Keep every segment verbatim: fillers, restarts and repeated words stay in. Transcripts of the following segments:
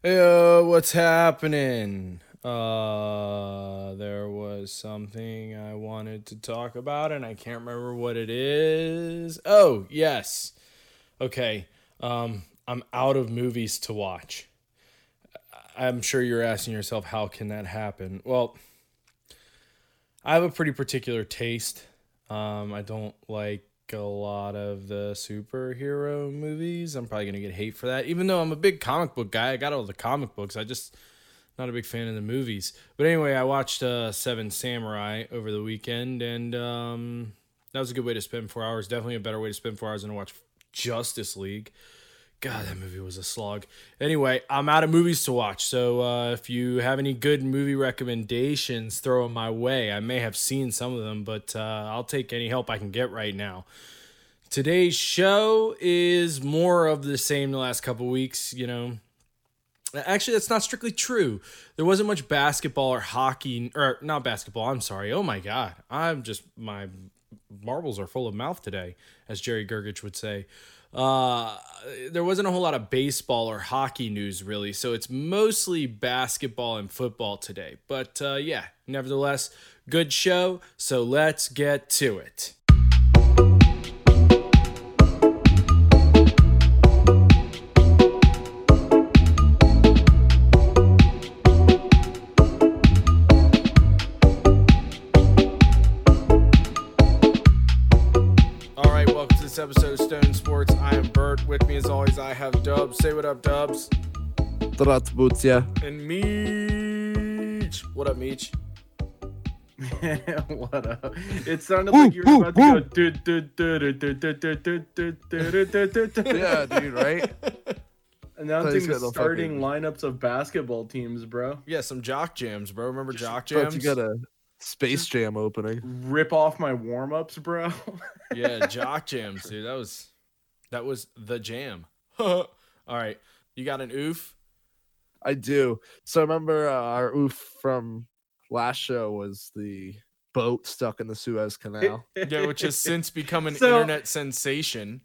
Hey, what's happening? Uh, there was something I wanted to talk about, and I can't remember what it is. Oh, yes. Okay. Um, I'm out of movies to watch. I'm sure you're asking yourself, how can that happen? Well, I have a pretty particular taste. Um, I don't like a lot of the superhero movies. I'm probably going to get hate for that. Even though I'm a big comic book guy, I got all the comic books. I just not a big fan of the movies. But anyway, I watched uh, Seven Samurai over the weekend, and um, that was a good way to spend four hours. Definitely a better way to spend four hours than to watch Justice League. God, that movie was a slog. Anyway, I'm out of movies to watch, so uh, if you have any good movie recommendations, throw them my way. I may have seen some of them, but uh, I'll take any help I can get right now. Today's show is more of the same the last couple weeks, you know. Actually, that's not strictly true. There wasn't much basketball or hockey, or not basketball, I'm sorry. Oh, my God. I'm just, my marbles are full of mouth today, as Jerry Gergich would say. Uh, there wasn't a whole lot of baseball or hockey news really, so it's mostly basketball and football today. But uh, yeah, nevertheless, good show. So let's get to it. Episode of Stone Sports. I am Bert. With me as always, I have Dubs. Say what up, Dubs. Drat boots, yeah. And Meech. What up, Meech? What up? It sounded like you were about to go. Yeah, dude, right? Announcing the starting lineups of basketball teams, bro. Yeah, some jock jams, bro. Remember jock jams? You got a Space Jam opening. Rip off my warm-ups, bro. Yeah, jock jams, dude. That was that was the jam. All right. You got an oof? I do. So I remember uh, our oof from last show was the boat stuck in the Suez Canal. Yeah, which has since become an so, internet sensation.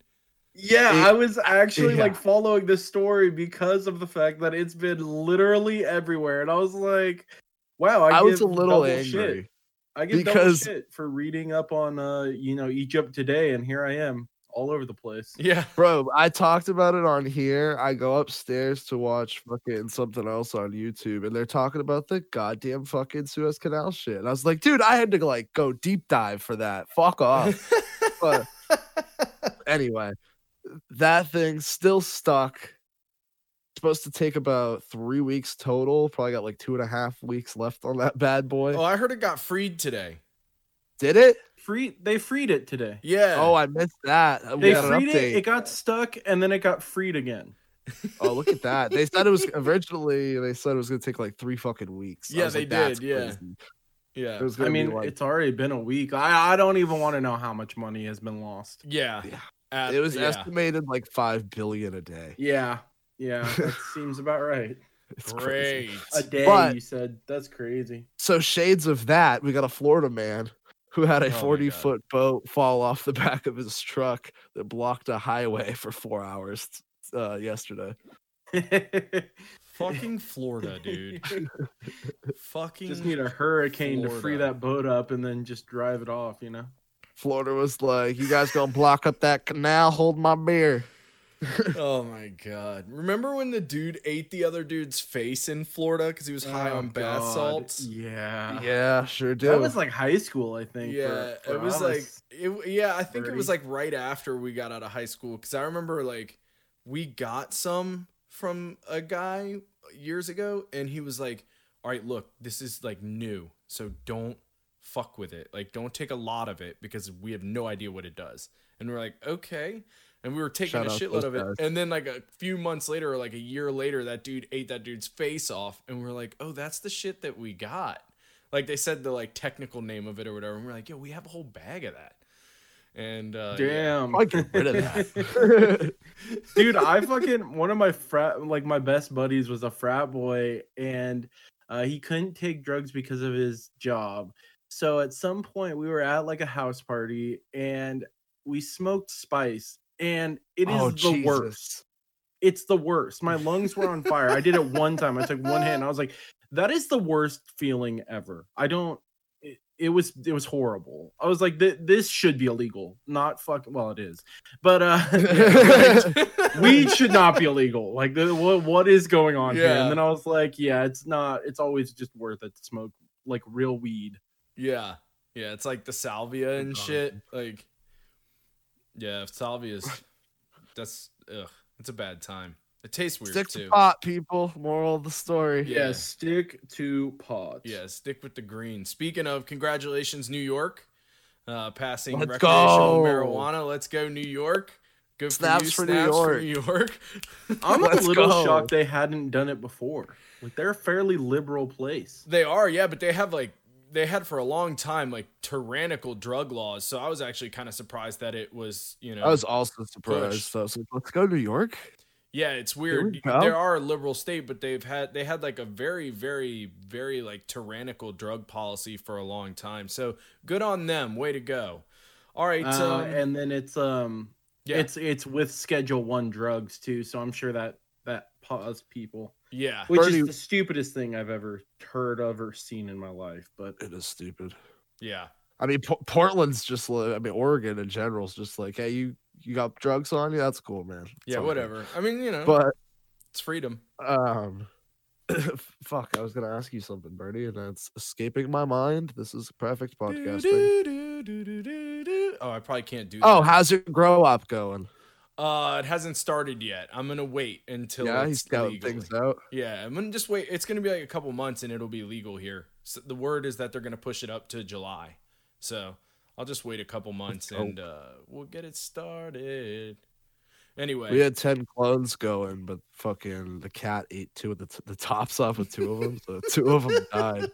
Yeah, it, I was actually yeah. like following this story because of the fact that it's been literally everywhere. And I was like, wow, I, I was a little angry. Shit. I get because, double shit for reading up on, uh, you know, Egypt today, and here I am all over the place. Yeah, bro, I talked about it on here. I go upstairs to watch fucking something else on YouTube, and they're talking about the goddamn fucking Suez Canal shit. And I was like, dude, I had to like go deep dive for that. Fuck off. But anyway, that thing still stuck. Supposed to take about three weeks total. Probably got like two and a half weeks left on that bad boy. Oh, I heard it got freed today. Did it? Free? They freed it today. Yeah. Oh, I missed that. We they freed it. It got stuck, and then it got freed again. Oh, look at that! They said it was originally. They said it was going to take like three fucking weeks. Yeah, they like, did. Yeah. Crazy. Yeah. It was I mean, like... it's already been a week. I I don't even want to know how much money has been lost. Yeah. yeah. At, it was yeah. estimated like five billion a day. Yeah. Yeah, that seems about right. It's great. Crazy. A day, but, you said. That's crazy. So shades of that, we got a Florida man who had a forty-foot oh boat fall off the back of his truck that blocked a highway for four hours uh, yesterday. Fucking Florida, dude. Fucking just need a hurricane Florida. To free that boat up and then just drive it off, you know? Florida was like, you guys gonna block up that canal? Hold my beer. Oh my God. Remember when the dude ate the other dude's face in Florida because he was high oh on bath God. salts? Yeah. Yeah, sure did. That was like high school, I think. Yeah, for, for it was like, it, yeah, I think thirty. It was like right after we got out of high school because I remember like we got some from a guy years ago and he was like, all right, look, this is like new, so don't fuck with it. Like, don't take a lot of it because we have no idea what it does. And we're like, okay. And we were taking Shout a shitload of it. Guys. And then like a few months later, or like a year later, that dude ate that dude's face off. And we we're like, oh, that's the shit that we got. Like they said the like technical name of it or whatever. And we we're like, yo, we have a whole bag of that. And uh, damn, yeah. I get rid of that. Dude, I fucking, one of my frat, like my best buddies was a frat boy. And uh, he couldn't take drugs because of his job. So at some point we were at like a house party and we smoked spice. And it is oh, the Jesus. worst. It's the worst. My lungs were on fire. I did it one time. I took one hit and I was like, that is the worst feeling ever. I don't, it, it was, it was horrible. I was like, th- this should be illegal. Not fucking, well, it is, but uh, like, weed should not be illegal. Like the, what, what is going on yeah. here? And then I was like, yeah, it's not, it's always just worth it to smoke like real weed. Yeah. Yeah. It's like the salvia and God. shit. Like, yeah, if salvia's that's, ugh. It's a bad time. It tastes weird, stick too. Stick to pot, people. Moral of the story. Yeah, yeah, stick to pot. Yeah, stick with the green. Speaking of, congratulations, New York. Uh, passing Let's recreational go. marijuana. Let's go, New York. Good for Snaps you. For Snaps New York. For New York. I'm a little go. shocked they hadn't done it before. Like, they're a fairly liberal place. They are, yeah, but they have, like, they had for a long time, like, tyrannical drug laws. So I was actually kind of surprised that it was, you know, I was also surprised. So I was like, let's go to New York. Yeah. It's weird. We there are a liberal state, but they've had, they had like a very, very, very like tyrannical drug policy for a long time. So good on them. Way to go. All right. So, uh, and then it's, um, yeah, it's, it's with Schedule One drugs too. So I'm sure that that paused people. Yeah, which Bernie, is the stupidest thing I've ever heard of or seen in my life. But it is stupid. Yeah, I mean, P- Portland's just. I mean, Oregon in general is just like, hey, you you got drugs on you? That's cool, man. That's yeah, whatever. I mean, you know, but it's freedom. Um, fuck, I was gonna ask you something, Bernie, and that's escaping my mind. This is perfect podcasting. Do, do, do, do, do, do. Oh, I probably can't do that. Oh, how's your grow up going? Uh, it hasn't started yet. I'm gonna wait until yeah, it's he's legal. Things out. Yeah, I'm gonna just wait. It's gonna be like a couple months, and it'll be legal here. So the word is that they're gonna push it up to July. So I'll just wait a couple months, and uh, we'll get it started. Anyway, we had ten clones going, but fucking the cat ate two of the t- the tops off of two of them, so two of them died.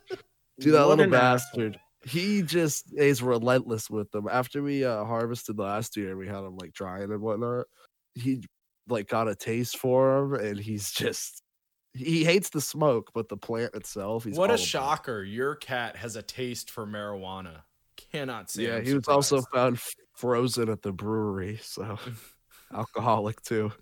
Dude, that what little bastard. Asshole. He just is relentless with them. After we uh, harvested last year, we had him like drying and whatnot. He like got a taste for him, and he's just he hates the smoke, but the plant itself. He's what a shocker! It. Your cat has a taste for marijuana. Cannot say. Yeah, I'm he surprised. was also found frozen at the brewery, so alcoholic too.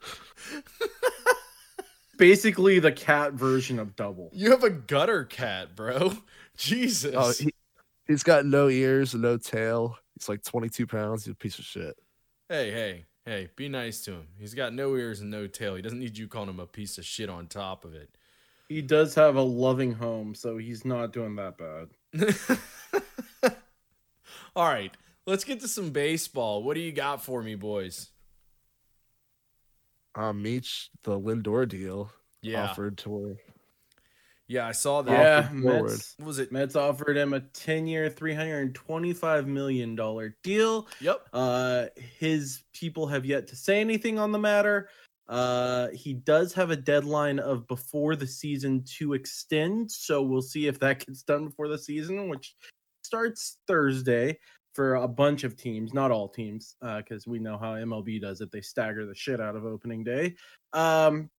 Basically, the cat version of double. You have a gutter cat, bro. Jesus. Oh, he- He's got no ears, no tail. He's like twenty-two pounds. He's a piece of shit. Hey, hey, hey, be nice to him. He's got no ears and no tail. He doesn't need you calling him a piece of shit on top of it. He does have a loving home, so he's not doing that bad. All right, let's get to some baseball. What do you got for me, boys? Um, Meach, the Lindor deal yeah. offered to her. Yeah, I saw that. Yeah, Mets, was it? Mets offered him a ten-year, three hundred twenty-five million dollars deal. Yep. Uh, his people have yet to say anything on the matter. Uh, he does have a deadline of before the season to extend, so we'll see if that gets done before the season, which starts Thursday for a bunch of teams, not all teams, because uh, we know how M L B does it. They stagger the shit out of opening day. Um.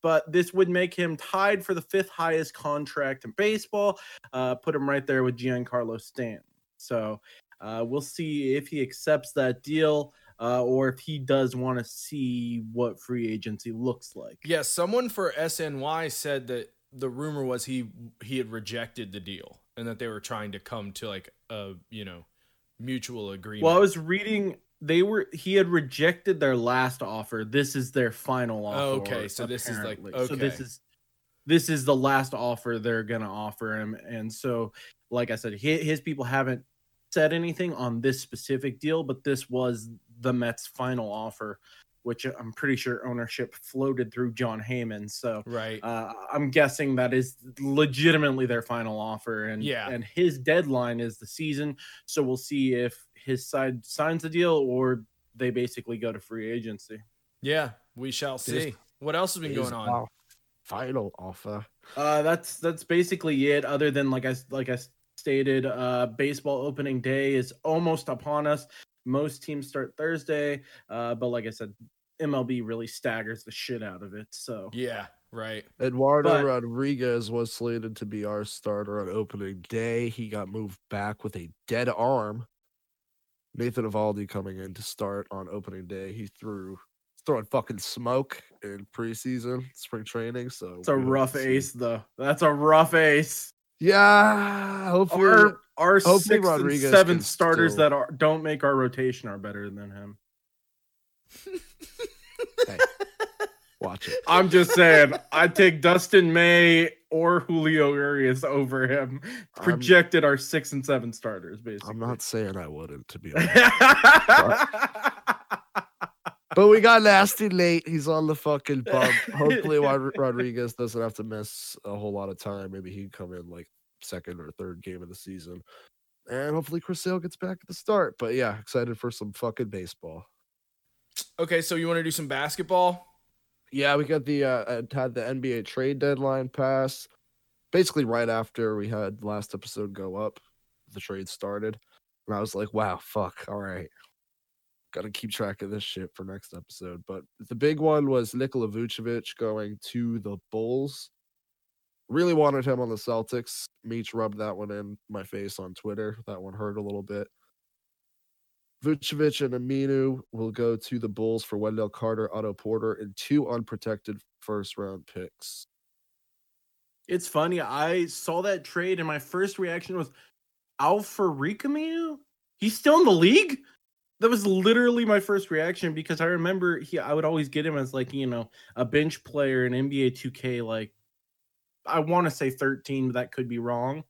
But this would make him tied for the fifth highest contract in baseball, uh, put him right there with Giancarlo Stanton. So uh, we'll see if he accepts that deal uh, or if he does want to see what free agency looks like. Yeah, someone for S N Y said that the rumor was he he had rejected the deal and that they were trying to come to like a you know mutual agreement. Well, I was reading... They were. He had rejected their last offer. This is their final offer. Oh, okay, so apparently. This is like. Okay. So this is, this is the last offer they're gonna offer him. And so, like I said, his, his people haven't said anything on this specific deal, but this was the Mets' final offer, which I'm pretty sure ownership floated through John Heyman. So, right. Uh, I'm guessing that is legitimately their final offer, and yeah. and his deadline is the season. So we'll see if his side signs the deal or they basically go to free agency. Yeah, we shall see. His, what else has been going on? Final offer. Uh, that's, that's basically it. Other than like I, like I stated, uh, baseball opening day is almost upon us. Most teams start Thursday. Uh, but like I said, M L B really staggers the shit out of it. So yeah, right. Eduardo but, Rodriguez was slated to be our starter on opening day. He got moved back with a dead arm. Nathan Eovaldi coming in to start on opening day. He threw throwing fucking smoke in preseason, spring training. So it's a rough ace, though. That's a rough ace. Yeah, hopefully our, our hopefully six and seven starters still... that are, don't make our rotation are better than him. Hey, watch it. I'm just saying, I'd take Dustin May or Julio Urias over him. Projected I'm, our six and seven starters, basically. I'm not saying I wouldn't, to be honest. but, but we got nasty late. He's on the fucking bump. Hopefully, Rodriguez doesn't have to miss a whole lot of time. Maybe he can come in like second or third game of the season. And hopefully, Chris Sale gets back at the start. But yeah, excited for some fucking baseball. Okay, so you want to do some basketball? Yeah, we got the uh, had the N B A trade deadline pass. Basically, right after we had last episode go up, the trade started, and I was like, "Wow, fuck! All right, got to keep track of this shit for next episode." But the big one was Nikola Vučević going to the Bulls. Really wanted him on the Celtics. Meach rubbed that one in my face on Twitter. That one hurt a little bit. Vučević and Aminu will go to the Bulls for Wendell Carter, Otto Porter, and two unprotected first-round picks. It's funny. I saw that trade, and my first reaction was, Al-Farouq Aminu? He's still in the league? That was literally my first reaction, because I remember he. I would always get him as, like, you know, a bench player in N B A two K, like, I want to say thirteen, but that could be wrong.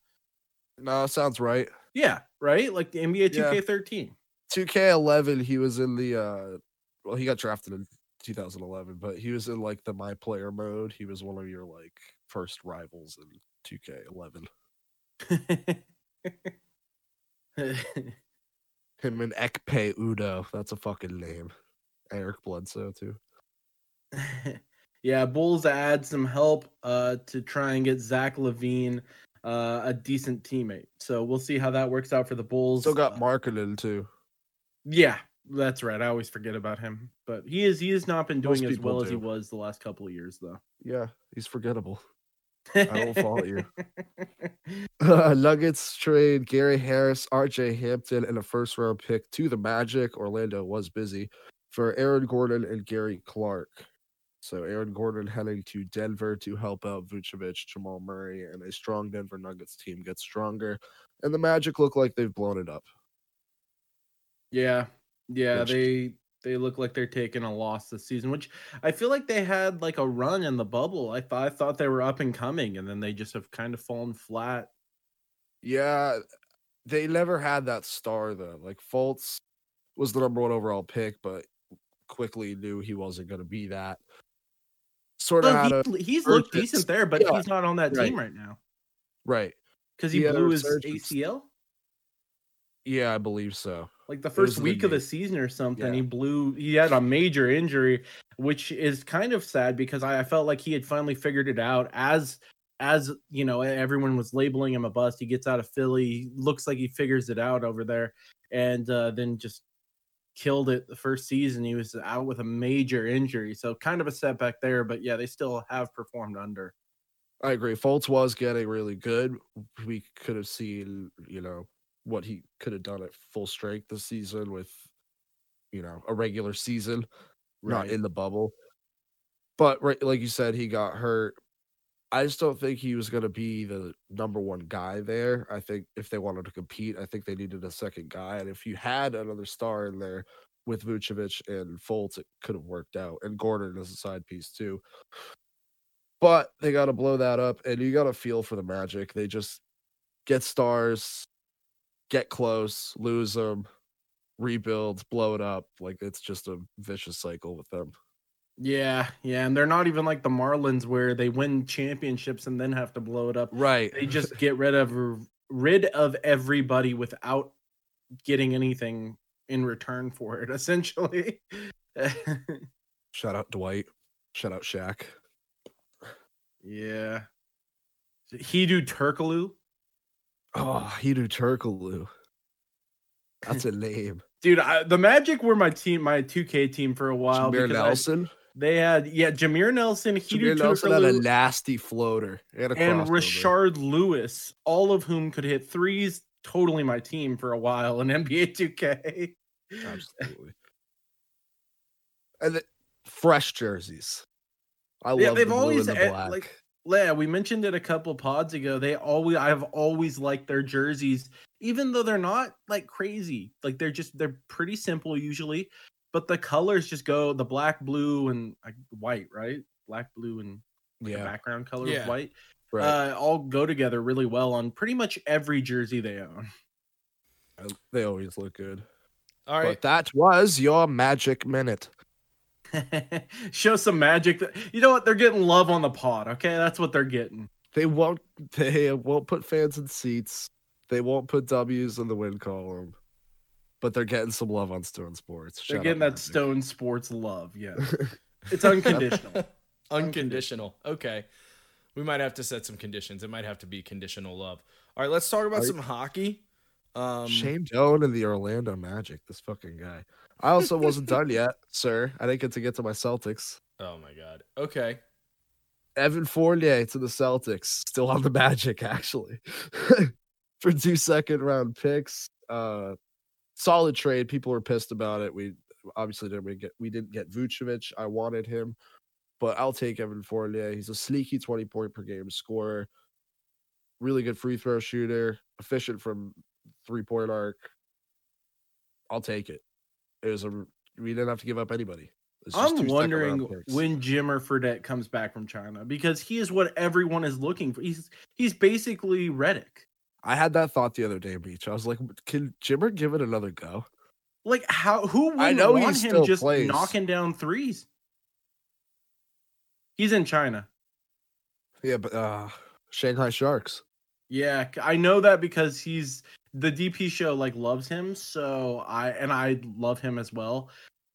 No, sounds right. Yeah, right? Like, the N B A two K thirteen. Yeah. two K eleven, he was in the, uh, well, he got drafted in two thousand eleven, but he was in, like, the my player mode. He was one of your, like, first rivals in two K eleven. Him and Ekpe Udoh. That's a fucking name. Eric Bledsoe, too. Yeah, Bulls add some help uh, to try and get Zach LaVine uh, a decent teammate. So we'll see how that works out for the Bulls. Still got Markkinen, too. Yeah, that's right. I always forget about him, but he is—he has not been doing as well as he was the last couple of years, though. Yeah, he's forgettable. I won't fault you. Uh, Nuggets trade Gary Harris, R J Hampton, and a first-round pick to the Magic. Orlando was busy for Aaron Gordon and Gary Clark. So Aaron Gordon heading to Denver to help out Vučević, Jamal Murray, and a strong Denver Nuggets team gets stronger, and the Magic look like they've blown it up. Yeah, yeah, which, they they look like they're taking a loss this season, which I feel like they had like a run in the bubble. I, th- I thought they were up and coming, and then they just have kind of fallen flat. Yeah, they never had that star, though. Like, Fultz was the number one overall pick, but quickly knew he wasn't going to be that. Sort of no, he, He's looked decent there, but yeah. He's not on that right. team right now. Right. Because he, he blew his A C L? Yeah, I believe so. Like the first week of the season or something, yeah. he blew, he had a major injury, which is kind of sad because I, I felt like he had finally figured it out as, as, you know, everyone was labeling him a bust. He gets out of Philly, looks like he figures it out over there and uh, then just killed it the first season. He was out with a major injury. So kind of a setback there, but yeah, they still have performed under. I agree. Fultz was getting really good. We could have seen, you know, what he could have done at full strength this season with, you know, a regular season, right. Not in the bubble. But right, like you said, he got hurt. I just don't think he was going to be the number one guy there. I think if they wanted to compete, I think they needed a second guy. And if you had another star in there with Vučević and Fultz, it could have worked out. And Gordon is a side piece too. But they got to blow that up. And you got to feel for the Magic. They just get stars, get close, lose them, rebuild, blow it up. Like, it's just a vicious cycle with them. Yeah, yeah, and they're not even like the Marlins where they win championships and then have to blow it up. Right. They just get rid of rid of everybody without getting anything in return for it, essentially. Shout out Dwight. Shout out Shaq. Yeah. Hedo Turkoglu. Oh, Hedo Turkoglu. That's a name. Dude, I, the Magic were my team, my two K team for a while. Jameer Nelson? I, they had, yeah, Jameer Nelson, Hedo Turkoglu, had a nasty floater. Had a and Rashard Lewis, all of whom could hit threes. Totally my team for a while in N B A two K. Absolutely. And the, fresh jerseys. I yeah, love they've the always the black. Like, yeah, we mentioned it a couple pods ago. They always, I've always liked their jerseys, even though they're not like crazy. Like they're just they're pretty simple usually, but the colors just go the black, blue, and like, white, right? Black, blue, and like, yeah. the background color yeah. of white. Right. Uh, all go together really well on pretty much every jersey they own. They always look good. All right, but that was your Magic Minute. Show some magic. You know what? They're getting love on the pod. Okay, that's what they're getting. They won't. They won't put fans in seats. They won't put W's in the win column. But they're getting some love on Stone Sports. They're Shout getting that Magic. Stone Sports love. Yeah, it's unconditional. Unconditional. Okay. We might have to set some conditions. It might have to be conditional love. All right, let's talk about Are some you... hockey. Um, Shane Doan and the Orlando Magic, this fucking guy. I also wasn't done yet, sir. I didn't get to get to my Celtics. Oh, my God. Okay. Evan Fournier to the Celtics, still on the Magic, actually. For two second-round picks. Uh, solid trade. People were pissed about it. We obviously didn't get, we didn't get Vucevic. I wanted him. But I'll take Evan Fournier. He's a sneaky twenty-point-per-game scorer, really good free-throw shooter, efficient from three-point arc. I'll take it. It was a we didn't have to give up anybody. I'm wondering when Jimmer Fredette comes back from China, because he is what everyone is looking for. He's he's basically Reddick. I had that thought the other day, Beach. I was like, can Jimmer give it another go? Like, how? Who would want him just plays. knocking down threes? He's in China. Yeah, but uh, Shanghai Sharks. Yeah, I know that because he's the D P show like loves him. So I and I love him as well.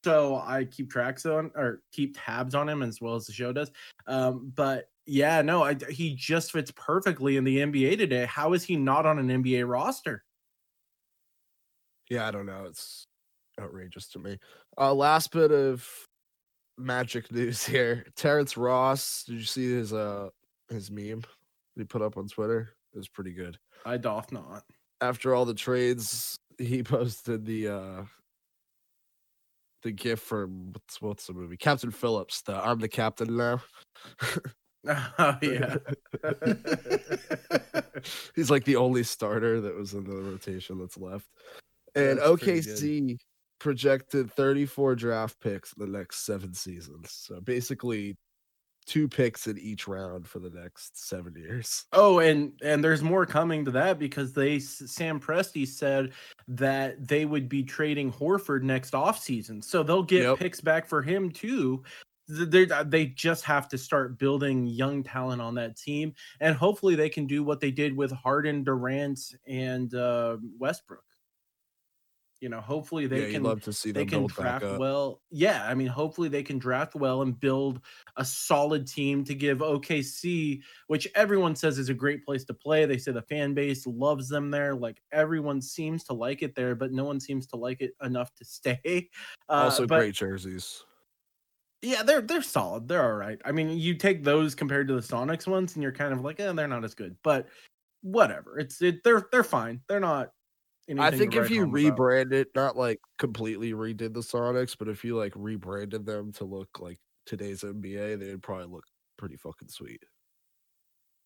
So I keep tracks on or keep tabs on him as well as the show does. Um, but yeah, no, I, he just fits perfectly in the N B A today. How is he not on an N B A roster? Yeah, I don't know. It's outrageous to me. Uh, last bit of Magic news here. Terrence Ross, did you see his uh his meme he put up on Twitter? It was pretty good. I doth not. After all the trades, he posted the uh the gif for what's what's the movie? Captain Phillips, the I'm the captain now. Oh yeah. He's like the only starter that was in the rotation that's left. And that's O K C projected thirty-four draft picks in the next seven seasons. So basically two picks in each round for the next seven years. Oh, and, and there's more coming to that because they, Sam Presti said that they would be trading Horford next offseason. So they'll get yep. picks back for him too. They they just have to start building young talent on that team. And hopefully they can do what they did with Harden, Durant, and uh, Westbrook. You know, hopefully they yeah, can love to see they can draft well. Yeah, I mean, hopefully they can draft well and build a solid team to give O K C, which everyone says is a great place to play. They say the fan base loves them there. Like everyone seems to like it there, but no one seems to like it enough to stay. Uh, also, but, great jerseys. Yeah, they're they're solid. They're all right. I mean, you take those compared to the Sonics ones, and you're kind of like, eh, they're not as good. But whatever, it's it, they're they're fine. They're not. I think if you rebrand it, not like completely redid the Sonics, but if you like rebranded them to look like today's N B A, they'd probably look pretty fucking sweet.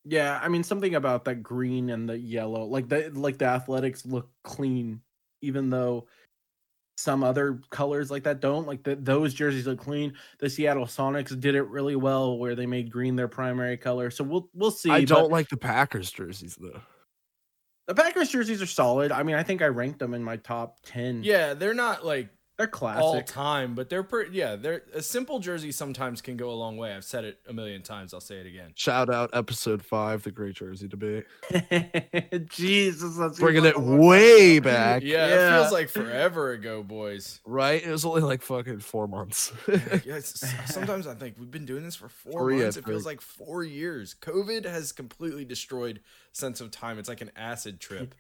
Yeah, I mean something about that green and the yellow, like the like the Athletics look clean, even though some other colors like that don't. Like the, those jerseys look clean. The Seattle Sonics did it really well, where they made green their primary color. So we'll we'll see. I don't but... like the Packers jerseys though. The Packers jerseys are solid. I mean, I think I ranked them in my top ten. Yeah, they're not like they're classic all time, but they're pretty. Yeah, they're a simple jersey sometimes can go a long way. I've said it a million times. I'll say it again. Shout out episode five, the great jersey debate. Jesus, that's bringing it way back. Yeah, yeah, it feels like forever ago, boys. Right? It was only like fucking four months. Yeah, sometimes I think we've been doing this for four Three months. It feels like four years. COVID has completely destroyed sense of time. It's like an acid trip.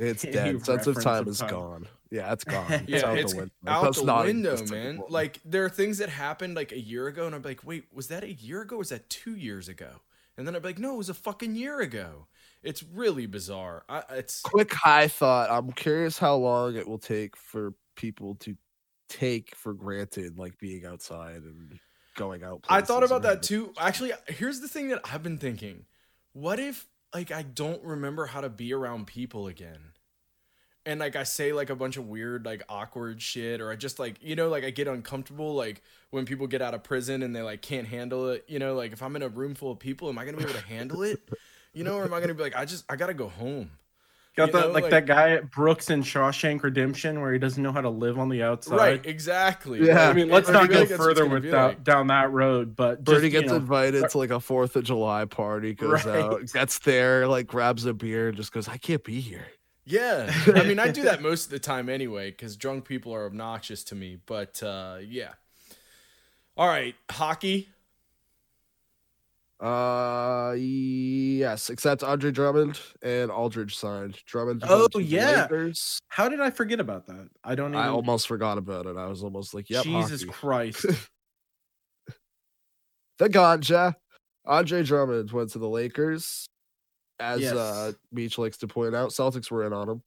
It's dead. Sense of time is time. gone. Yeah, it's gone. It's yeah, out it's the window. Out That's the not window, man. Important. Like there are things that happened like a year ago, and I'm like, wait, was that a year ago? Or was that two years ago? And then I'm like, no, it was a fucking year ago. It's really bizarre. I, it's quick high thought. I'm curious how long it will take for people to take for granted like being outside and going out. I thought about that too. Actually, here's the thing that I've been thinking. What if, like, I don't remember how to be around people again? And, like, I say, like, a bunch of weird, like, awkward shit, or I just, like, you know, like, I get uncomfortable, like, when people get out of prison and they, like, can't handle it, you know, like, if I'm in a room full of people, am I going to be able to handle it, you know, or am I going to be like, I just, I got to go home. Got that, like, like that guy at Brooks in Shawshank Redemption where he doesn't know how to live on the outside. Right, exactly. Yeah, right. I mean, let's not go further with that, like. down that road. But Birdie gets you know, invited to like a Fourth of July party, goes right. out, gets there, like grabs a beer, and just goes, "I can't be here." Yeah, I mean, I do that most of the time anyway because drunk people are obnoxious to me. But uh, yeah, all right, hockey. Uh yes, except Andre Drummond and Aldridge signed. Drummond. Oh yeah. Lakers. How did I forget about that? I don't. Even... I almost forgot about it. I was almost like, yep. Jesus hockey. Christ. The ganja. Andre Drummond went to the Lakers, as yes. uh Meach likes to point out. Celtics were in on him.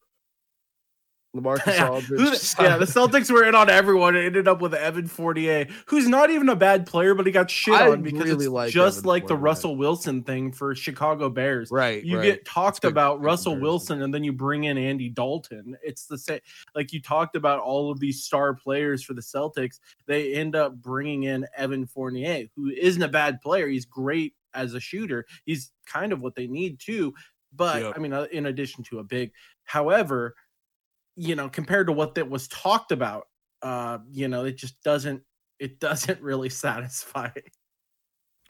LaMarcus yeah. Aldridge. Yeah, the Celtics were in on everyone. It ended up with Evan Fournier, who's not even a bad player, but he got shit I on because really it's like just Evan like Fournier. The Russell Wilson thing for Chicago Bears. Right. You right. get talked it's about Russell comparison. Wilson, and then you bring in Andy Dalton. It's the same. Like you talked about all of these star players for the Celtics. They end up bringing in Evan Fournier, who isn't a bad player. He's great as a shooter. He's kind of what they need too. But yep. I mean, in addition to a big, however. You know, compared to what that was talked about, uh, you know, it just doesn't, it doesn't really satisfy.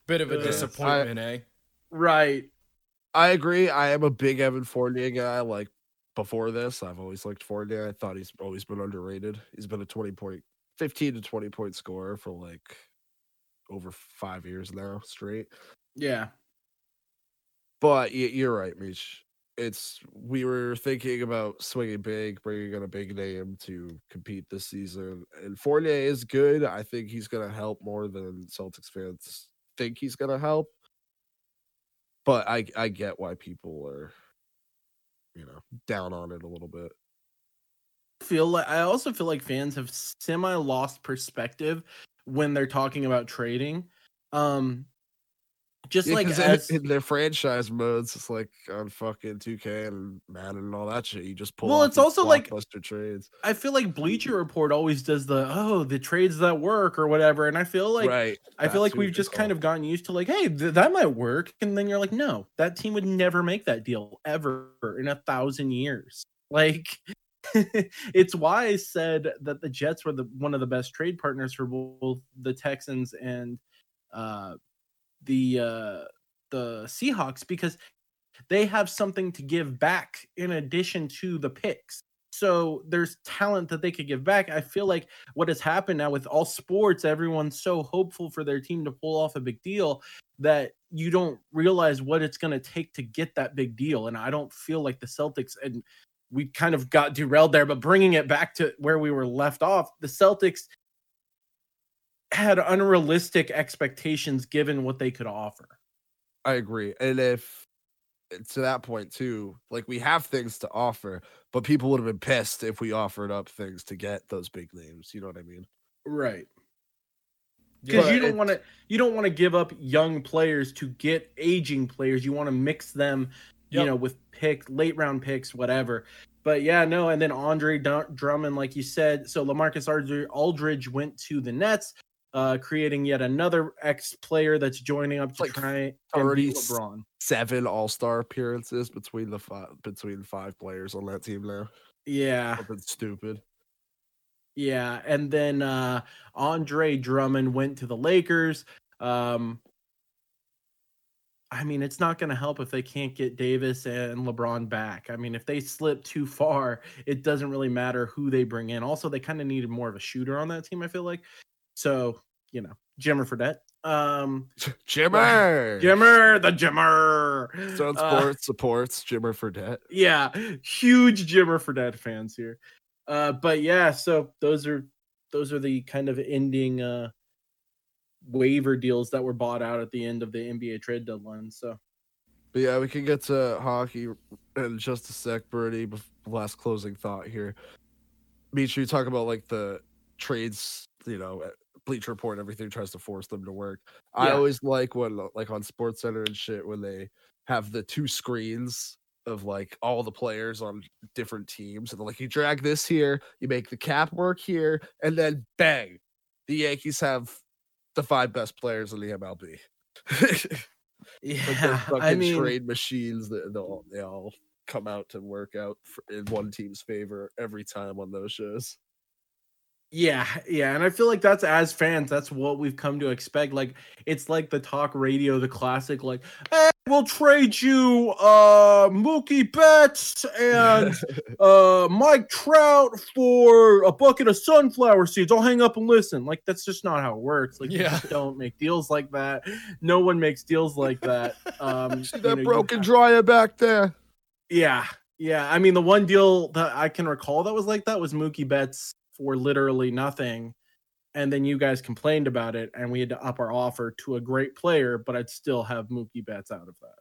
Bit of a disappointment, I, eh? Right. I agree. I am a big Evan Fournier guy. Like before this, I've always liked Fournier. I thought he's always been underrated. He's been a twenty point, fifteen to twenty point scorer for like over five years now straight. Yeah. But you're right, Meech. It's we were thinking about swinging big, bringing in a big name to compete this season. And Fournier is good. I think he's going to help more than Celtics fans think he's going to help. But I I get why people are, you know, down on it a little bit. Feel like I also feel like fans have semi lost perspective when they're talking about trading. Um Just yeah, like as... in their franchise modes, it's like on fucking two K and Madden and all that shit. You just pull. Well, it's also like trades. I feel like Bleacher Report always does the oh the trades that work or whatever, and I feel like right. I feel That's like we've just call. kind of gotten used to like hey th- that might work, and then you're like no that team would never make that deal ever in a thousand years. Like it's why I said that the Jets were the one of the best trade partners for both the Texans and. uh the uh the Seahawks because they have something to give back in addition to the picks. So there's talent that they could give back. I feel like what has happened now with all sports, everyone's so hopeful for their team to pull off a big deal that you don't realize what it's going to take to get that big deal. And I don't feel like the Celtics, and we kind of got derailed there, but bringing it back to where we were left off, the Celtics had unrealistic expectations given what they could offer. I agree. And if to that point too, like we have things to offer, but people would have been pissed if we offered up things to get those big names. You know what I mean? Right. Because you don't want to, you don't want to give up young players to get aging players. You want to mix them, yep. you know, with pick late round picks, whatever. But yeah, no. And then Andre Drummond, like you said, so LaMarcus Aldridge went to the Nets. Uh, creating yet another ex-player that's joining up to like try and beat LeBron. Seven All-Star appearances between the five between five players on that team now. Yeah, something stupid. Yeah, and then uh, Andre Drummond went to the Lakers. Um, I mean, it's not going to help if they can't get Davis and LeBron back. I mean, if they slip too far, it doesn't really matter who they bring in. Also, they kind of needed more of a shooter on that team. I feel like. So, you know, Jimmer Fredette. Um, Jimmer! Jimmer, the Jimmer! Zone Sports uh, supports Jimmer Fredette. Yeah, huge Jimmer Fredette fans here. Uh, but yeah, so those are those are the kind of ending uh, waiver deals that were bought out at the end of the N B A trade deadline. So, but yeah, we can get to hockey in just a sec, Bernie. Last closing thought here. Meech, you talk about like the trades, you know, Bleacher Report and everything tries to force them to work. Yeah. I always like when, like on Sports Center and shit, when they have the two screens of like all the players on different teams, and like you drag this here, you make the cap work here, and then bang, the Yankees have the five best players in the M L B. Yeah, like they're fucking I mean, trade machines that they, they all come out to work out for, in one team's favor every time on those shows. Yeah, yeah, and I feel like that's, as fans, that's what we've come to expect. Like, it's like the talk radio, the classic, like, hey, we'll trade you uh, Mookie Betts and uh, Mike Trout for a bucket of sunflower seeds. I'll hang up and listen. Like, that's just not how it works. Like, yeah. You don't make deals like that. No one makes deals like that. Um, See that you know, broken you- dryer back there? Yeah, yeah. I mean, the one deal that I can recall that was like that was Mookie Betts for literally nothing, and then you guys complained about it, and we had to up our offer to a great player, but I'd still have Mookie Betts out of that.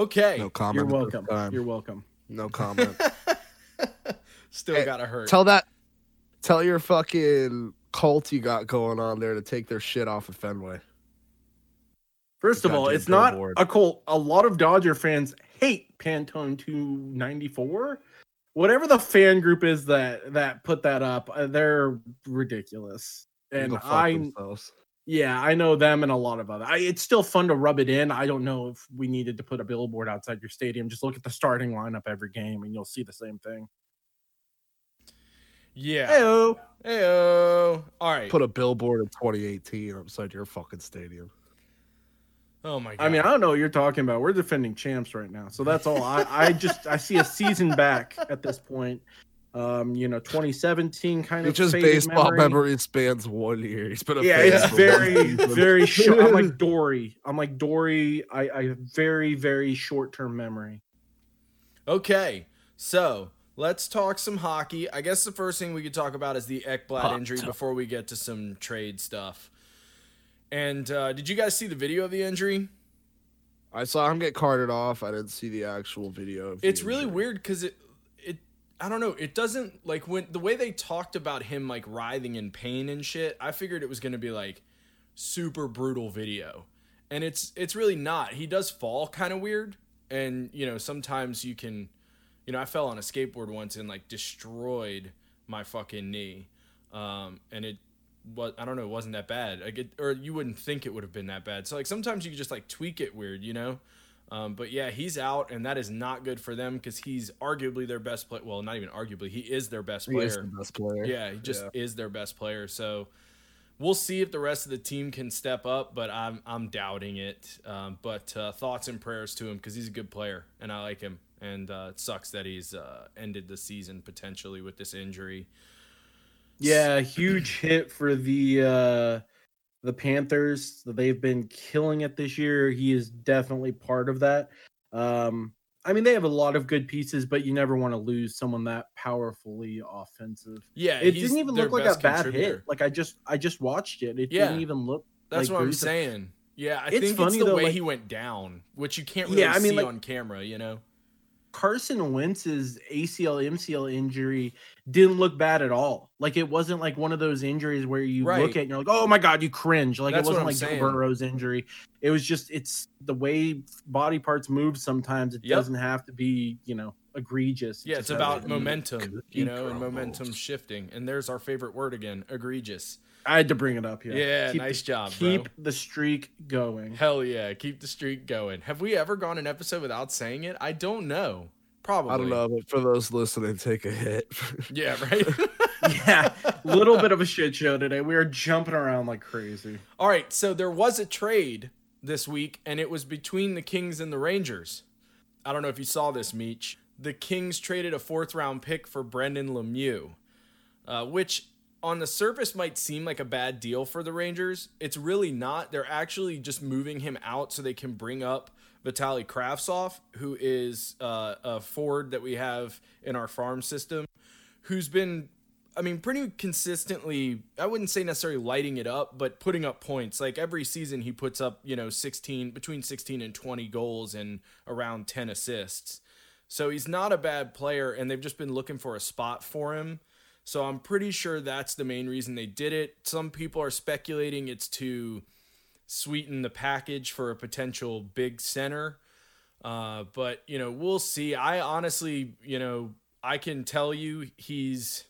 Okay. No comment. You're welcome. You're welcome. No comment. Still hey, gotta hurt. Tell that tell your fucking cult you got going on there to take their shit off of Fenway. First of all, it's not board. a cult. A lot of Dodger fans hate Pantone two ninety-four. Whatever the fan group is that that put that up, they're ridiculous. And I, themselves. yeah, I know them and a lot of other. I, it's still fun to rub it in. I don't know if we needed to put a billboard outside your stadium. Just look at the starting lineup every game, and you'll see the same thing. Yeah. Heyo. Heyo. All right. Put a billboard in twenty eighteen outside your fucking stadium. Oh my God. I mean, I don't know what you're talking about. We're defending champs right now. So that's all. I, I just I see a season back at this point. Um, you know, twenty seventeen kind it's of. It's just baseball memory. memory spans one year. He's been a yeah, it's very, very short. I'm like Dory. I'm like Dory. I, I have very, very short term memory. Okay. So let's talk some hockey. I guess the first thing we could talk about is the Ekblad Hot injury top. before we get to some trade stuff. And uh, did you guys see the video of the injury? I saw him get carted off. I didn't see the actual video. Of it's really weird because it, it, I don't know. It doesn't like when the way they talked about him like writhing in pain and shit. I figured it was going to be like super brutal video, and it's it's really not. He does fall kind of weird, and you know sometimes you can, you know, I fell on a skateboard once and like destroyed my fucking knee, um, and it. What I don't know, it wasn't that bad. Like it, or you wouldn't think it would have been that bad. So like sometimes you could just like tweak it weird, you know. Um, but yeah, he's out, and that is not good for them because he's arguably their best player. Well, not even arguably, he is their best player. He is the best player. Yeah, he just yeah. is their best player. So we'll see if the rest of the team can step up, but I'm I'm doubting it. Um, but uh, thoughts and prayers to him because he's a good player and I like him. And uh, it sucks that he's uh, ended the season potentially with this injury. Yeah, huge hit for the uh, the Panthers. They've been killing it this year. He is definitely part of that. Um, I mean, they have a lot of good pieces, but you never want to lose someone that powerfully offensive. Yeah, it didn't even look like a bad hit. Like I just, I just watched it. It yeah, didn't even look. That's like what I'm saying. Yeah, I it's think funny it's the though, way like, he went down, which you can't really yeah, I mean, see like, on camera. You know. Carson Wentz's A C L M C L injury didn't look bad at all. Like it wasn't like one of those injuries where you right. look at it and you're like, oh my God, you cringe. Like That's it wasn't like Joe Burrow's injury. It was just, it's the way body parts move. Sometimes it yep. doesn't have to be, you know, egregious. It's yeah. It's about it momentum, you know, and momentum shifting. And there's our favorite word again, egregious. I had to bring it up here. Yeah. Keep nice the, job. Keep bro. the streak going. Hell yeah. Keep the streak going. Have we ever gone an episode without saying it? I don't know. Probably. I don't know, but for those listening, take a hit. Yeah, right? Yeah, little bit of a shit show today. We are jumping around like crazy. All right, so there was a trade this week, and it was between the Kings and the Rangers. I don't know if you saw this, Meech. The Kings traded a fourth-round pick for Brendan Lemieux, uh, which on the surface might seem like a bad deal for the Rangers. It's really not. They're actually just moving him out so they can bring up Vitaly Kravtsov, who is uh, a forward that we have in our farm system, who's been, I mean, pretty consistently, I wouldn't say necessarily lighting it up, but putting up points. Like every season he puts up, you know, sixteen, between sixteen and twenty goals and around ten assists. So he's not a bad player, and they've just been looking for a spot for him. So I'm pretty sure that's the main reason they did it. Some people are speculating it's to sweeten the package for a potential big center. Uh, but, you know, we'll see. I honestly, you know, I can tell you he's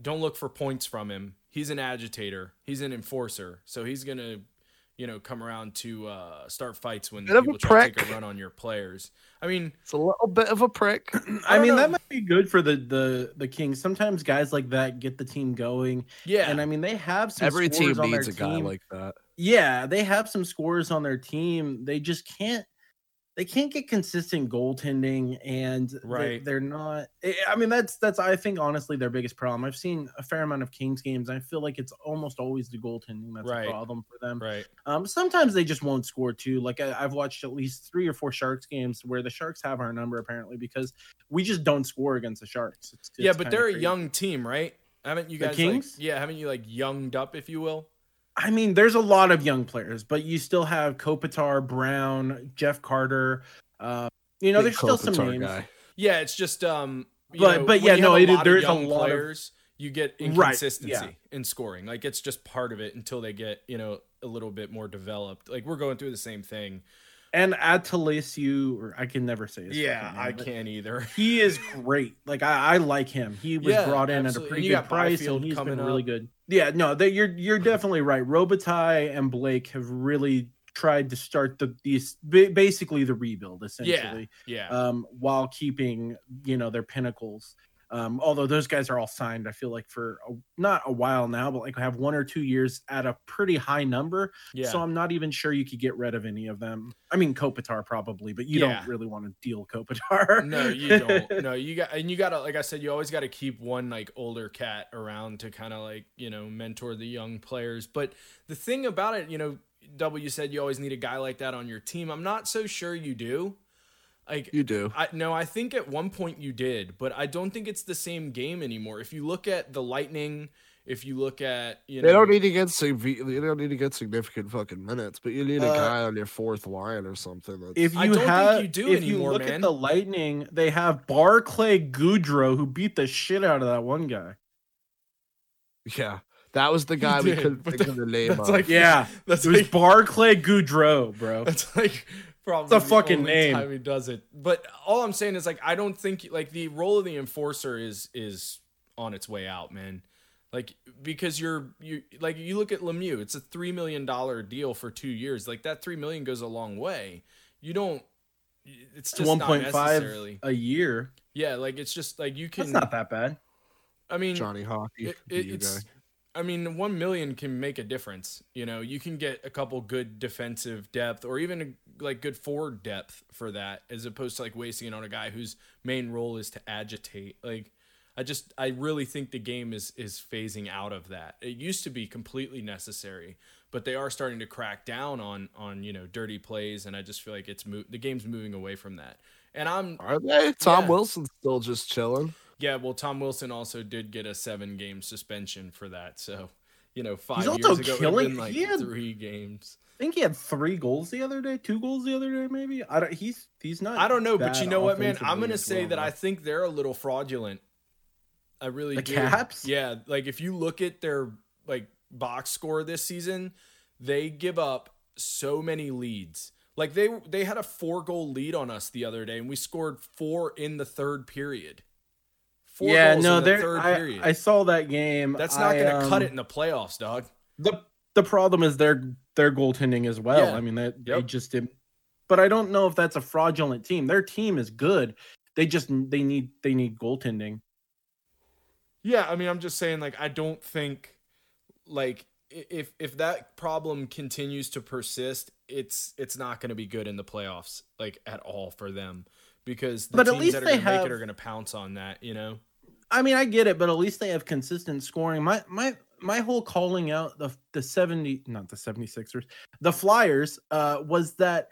don't look for points from him. He's an agitator. He's an enforcer. So he's going to, you know, come around to uh, start fights when people try to take a run on your players. I mean, it's a little bit of a prick. I, I mean, know. That might be good for the, the, the Kings. Sometimes guys like that get the team going. Yeah. And I mean, they have some Every team on needs their a team. guy like that. Yeah. They have some scorers on their team. They just can't, they can't get consistent goaltending, and right. they, they're not, I mean, that's, that's, I think honestly, their biggest problem. I've seen a fair amount of Kings games. I feel like it's almost always the goaltending that's right. a problem for them. Right. Um, sometimes they just won't score too. Like I, I've watched at least three or four Sharks games where the Sharks have our number apparently, because we just don't score against the Sharks. It's, it's yeah. But they're crazy. A young team, right? Haven't you guys, the Kings? Like, yeah. Haven't you like younged up, if you will? I mean, there's a lot of young players, but you still have Kopitar, Brown, Jeff Carter. Uh, you know, Big there's still Kopitar some names. Guy. Yeah, it's just. Um, you but know, but yeah, no, it, there's a lot players, of you get inconsistency right, yeah. in scoring. Like it's just part of it until they get you know a little bit more developed. Like we're going through the same thing. And Atalisu, or I can never say his Yeah, name, I can't either. He is great. Like I, I like him. He was yeah, brought in absolutely. at a pretty good price, Byfield and he's been up. really good. Yeah, no, they, you're you're definitely right. Robitaille and Blake have really tried to start the these basically the rebuild essentially. Yeah, yeah. Um, while keeping you know their pinnacles. Um, although those guys are all signed, I feel like for a, not a while now, but like I have one or two years at a pretty high number. Yeah. So I'm not even sure you could get rid of any of them. I mean, Kopitar probably, but you yeah. don't really want to deal Kopitar. No, you don't. No, you got, and you got to, like I said, you always got to keep one like older cat around to kind of like, you know, mentor the young players. But the thing about it, you know, Double, you said you always need a guy like that on your team. I'm not so sure you do. Like you do. I, no, I think at one point you did, but I don't think it's the same game anymore. If you look at the Lightning, if you look at you know, they don't need to get they don't need to get significant fucking minutes, but you need a uh, guy on your fourth line or something. That's, if you I don't have, think you do if anymore, you look man. At the Lightning, they have Barclay Goodrow, who beat the shit out of that one guy. Yeah. That was the guy did, we couldn't think that, of the name that's of. Like, yeah, that's it was like, Barclay Goodrow, bro. That's like probably it's a fucking the only name. Time he does it. But all I'm saying is like I don't think like the role of the enforcer is is on its way out, man. Like because you're you like you look at Lemieux, it's a three million dollar deal for two years. Like that three million goes a long way. You don't. It's just one point five a year. Yeah, like it's just like you can. It's not that bad. I mean, Johnny Hockey. It, it, it's. Guy. I mean, one million can make a difference. You know, you can get a couple good defensive depth or even like good forward depth for that, as opposed to like wasting it on a guy whose main role is to agitate. Like, I just, I really think the game is, is phasing out of that. It used to be completely necessary, but they are starting to crack down on, on, you know, dirty plays. And I just feel like it's mo- the game's moving away from that. And I'm, are they? Tom yeah. Wilson's still just chilling. Yeah, well, Tom Wilson also did get a seven-game suspension for that. So, you know, five He's years ago, killing. It had been like he had, three games. I think he had three goals the other day, two goals the other day, maybe. I don't. He's he's not. I don't know, but you know what, man? I'm gonna say well, that man. I think they're a little fraudulent. I really the do. Caps? Yeah, like if you look at their like box score this season, they give up so many leads. Like they they had a four-goal lead on us the other day, and we scored four in the third period. Four yeah, no, the third I, period. I saw that game. That's not I, gonna um, cut it in the playoffs, dog. The the problem is their their goaltending as well. Yeah. I mean that they, yep. they just did, but I don't know if that's a fraudulent team. Their team is good. They just they need they need goaltending. Yeah, I mean I'm just saying like I don't think like if if that problem continues to persist, it's it's not gonna be good in the playoffs, like at all for them. Because the but teams at least that are they gonna have, make it are gonna pounce on that, you know? I mean, I get it, but at least they have consistent scoring. My my my whole calling out the the seventy not the 76ers, the Flyers uh, was that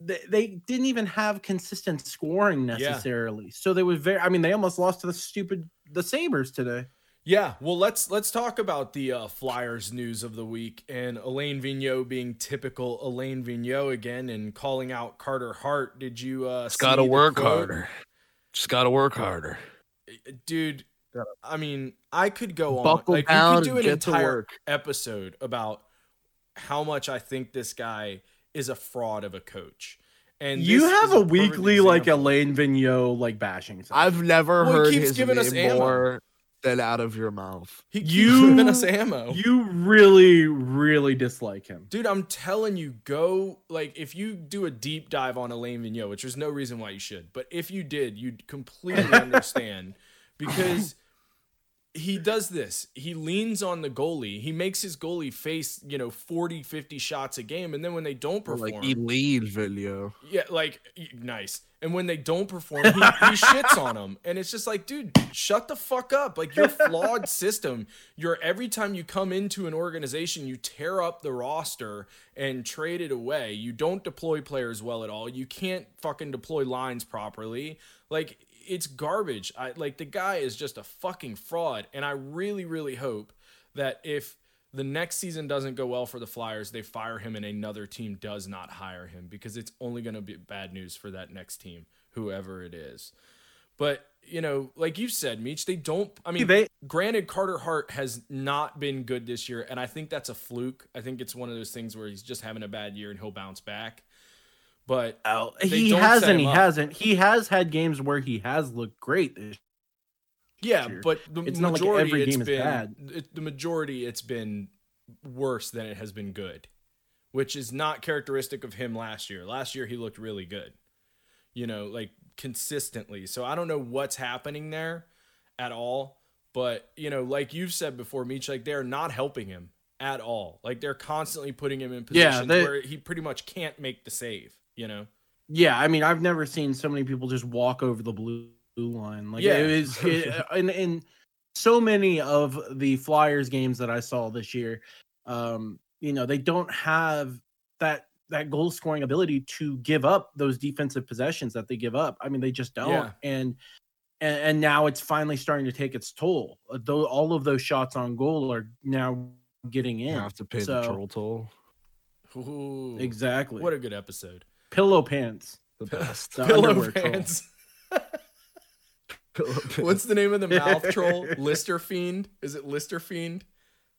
they, they didn't even have consistent scoring necessarily. Yeah. So they were very. I mean, they almost lost to the stupid the Sabres today. Yeah, well, let's let's talk about the uh, Flyers news of the week and Alain Vigneault being typical Alain Vigneault again and calling out Carter Hart. Did you? Uh, Just gotta work harder. Just gotta work harder, dude. I mean, I could go on. Buckle like, down, we could do an entire episode about how much I think this guy is a fraud of a coach. And you have a weekly example. like Alain Vigneault like bashing. Something. I've never well, heard he his name us more than out of your mouth. He keeps you, giving us ammo. You really, really dislike him, dude. I'm telling you, go like if you do a deep dive on Alain Vigneault, which there's no reason why you should, but if you did, you'd completely understand because he does this. He leans on the goalie. He makes his goalie face, you know, forty, fifty shots a game. And then when they don't perform, like he lead video. Yeah. Like nice. And when they don't perform, he, he shits on them. And it's just like, dude, shut the fuck up. Like your flawed system. You're every time you come into an organization, you tear up the roster and trade it away. You don't deploy players well at all. You can't fucking deploy lines properly. Like, it's garbage. I like the guy is just a fucking fraud. And I really, really hope that if the next season doesn't go well for the Flyers, they fire him and another team does not hire him because it's only going to be bad news for that next team, whoever it is. But, you know, like you said, Meech, they don't, I mean, they, granted Carter Hart has not been good this year. And I think that's a fluke. I think it's one of those things where he's just having a bad year and he'll bounce back. But oh, he hasn't. He up. hasn't. He has had games where he has looked great this yeah, year. Yeah, but the it's majority not like every game it's is been, bad. It, the majority it's been worse than it has been good, which is not characteristic of him last year. Last year he looked really good, you know, like consistently. So I don't know what's happening there at all. But you know, like you've said before, Meech, like they're not helping him at all. Like they're constantly putting him in positions yeah, they, where he pretty much can't make the save. You know, yeah. I mean, I've never seen so many people just walk over the blue line. Like, yeah. it is it, in in so many of the Flyers games that I saw this year. Um, you know, they don't have that that goal scoring ability to give up those defensive possessions that they give up. I mean, they just don't. Yeah. And, and and now it's finally starting to take its toll. Though all of those shots on goal are now getting in. You have to pay so, the troll toll. Ooh, exactly. What a good episode. Pillow pants, the best. The Pillow pants. Pillow pants. What's the name of the mouth troll? Lister Fiend? Is it Lister Fiend?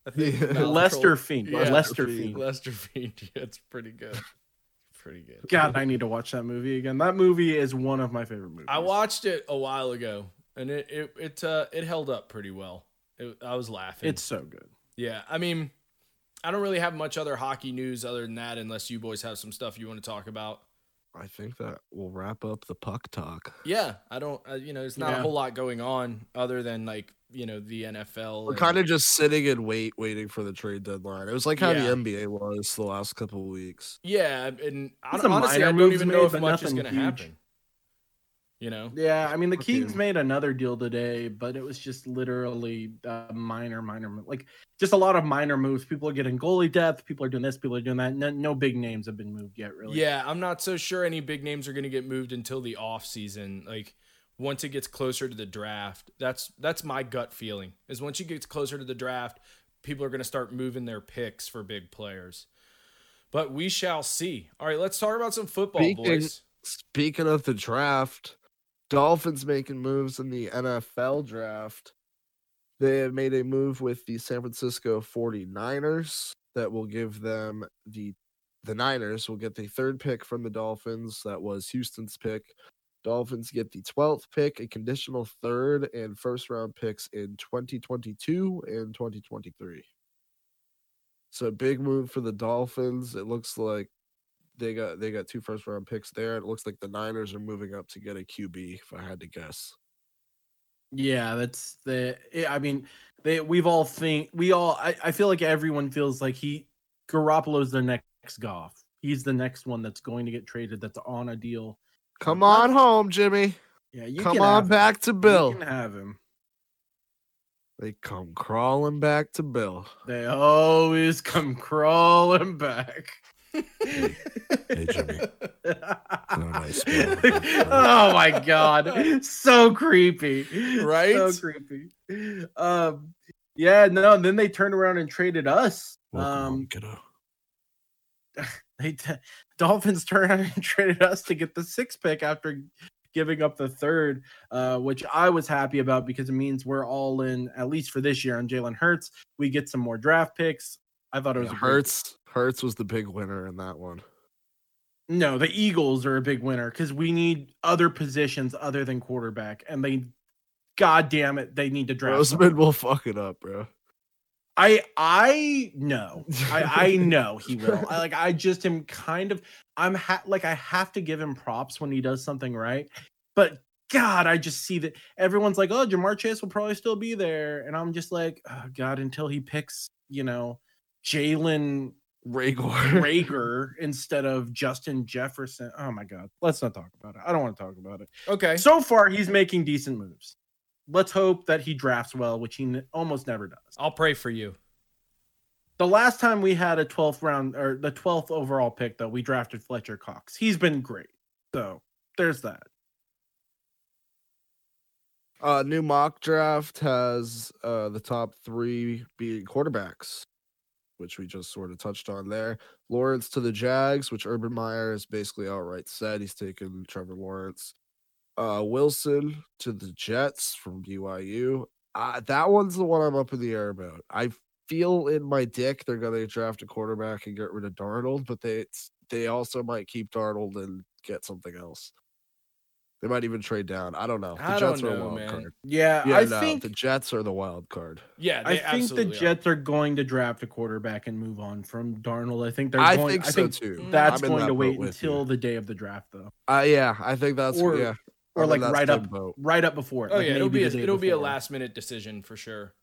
I think yeah. Lester Fiend. Yeah. Lester Fiend. Lester Fiend. Yeah, it's pretty good. Pretty good. God, I need to watch that movie again. That movie is one of my favorite movies. I watched it a while ago, and it it it uh, it held up pretty well. It, I was laughing. It's so good. Yeah, I mean. I don't really have much other hockey news other than that, unless you boys have some stuff you want to talk about. I think that will wrap up the puck talk. Yeah, I don't, uh, you know, it's not yeah. a whole lot going on other than like, you know, the N F L. We're and... kind of just sitting in wait, waiting for the trade deadline. It was like how yeah. the N B A was the last couple of weeks. Yeah, and I don't, honestly, I don't even know if much is going to happen. You know? Yeah, I mean, the Kings made another deal today, but it was just literally uh, minor, minor, like just a lot of minor moves. People are getting goalie depth. People are doing this. People are doing that. No, no big names have been moved yet, really. Yeah, I'm not so sure any big names are going to get moved until the off season. Like once it gets closer to the draft, that's that's my gut feeling is once you get closer to the draft, people are going to start moving their picks for big players. But we shall see. All right, let's talk about some football, speaking, boys. Speaking of the draft. Dolphins making moves in the N F L draft. They have made a move with the San Francisco forty-niners that will give them the the Niners will get the third pick from the Dolphins. That was Houston's pick. Dolphins get the twelfth pick, a conditional third and first round picks in twenty twenty-two and twenty twenty-three. So big move for the Dolphins. It looks like They got they got two first round picks there. It looks like the Niners are moving up to get a Q B. If I had to guess, yeah, that's the. I mean, they we've all think we all. I, I feel like everyone feels like he Garoppolo's their next Goff. He's the next one that's going to get traded. That's on a deal. Come on home, Jimmy. Yeah, you come on back to Bill. You can have him. They come crawling back to Bill. They always come crawling back. Hey, hey Jimmy. Oh my god, so creepy, right? So creepy. Um, yeah, no. And then they turned around and traded us. Um, they t- Dolphins turned around and traded us to get the sixth pick after giving up the third, uh, which I was happy about because it means we're all in, at least for this year, on Jalen Hurts. We get some more draft picks. I thought it was yeah, a Hurts. Hurts was the big winner in that one. No, the Eagles are a big winner because we need other positions other than quarterback, and they, God damn it, they need to draft. Roseman will fuck it up, bro. I I know, I, I know he will. I, like I just am kind of I'm ha- like I have to give him props when he does something right, but God, I just see that everyone's like, oh, Jamar Chase will probably still be there, and I'm just like, oh, God, until he picks, you know, Jalen Rager Rager instead of Justin Jefferson. Oh my God, let's not talk about it. I don't want to talk about it. Okay. So far, he's making decent moves. Let's hope that he drafts well, which he n- almost never does. I'll pray for you. The last time we had a twelfth round or the twelfth overall pick, though, we drafted Fletcher Cox. He's been great. So there's that. Uh, new mock draft has uh, the top three being quarterbacks, which we just sort of touched on there. Lawrence to the Jags, which Urban Meyer has basically outright said he's taken Trevor Lawrence. Uh, Wilson to the Jets from B Y U. Uh, that one's the one I'm up in the air about. I feel in my dick they're going to draft a quarterback and get rid of Darnold, but they they also might keep Darnold and get something else. They might even trade down. I don't know. The I Jets don't know, are a wild man. Card. Yeah, yeah I no, think the Jets are the wild card. Yeah, I think the Jets are. are going to draft a quarterback and move on from Darnold. I think they're. I going, think so I think too. That's I'm going that to wait until you. the day of the draft, though. Uh, yeah, I think that's or, yeah. Or, or like right up, vote. right up before it. Oh like yeah, it'll be a, it'll before. be a last minute decision for sure.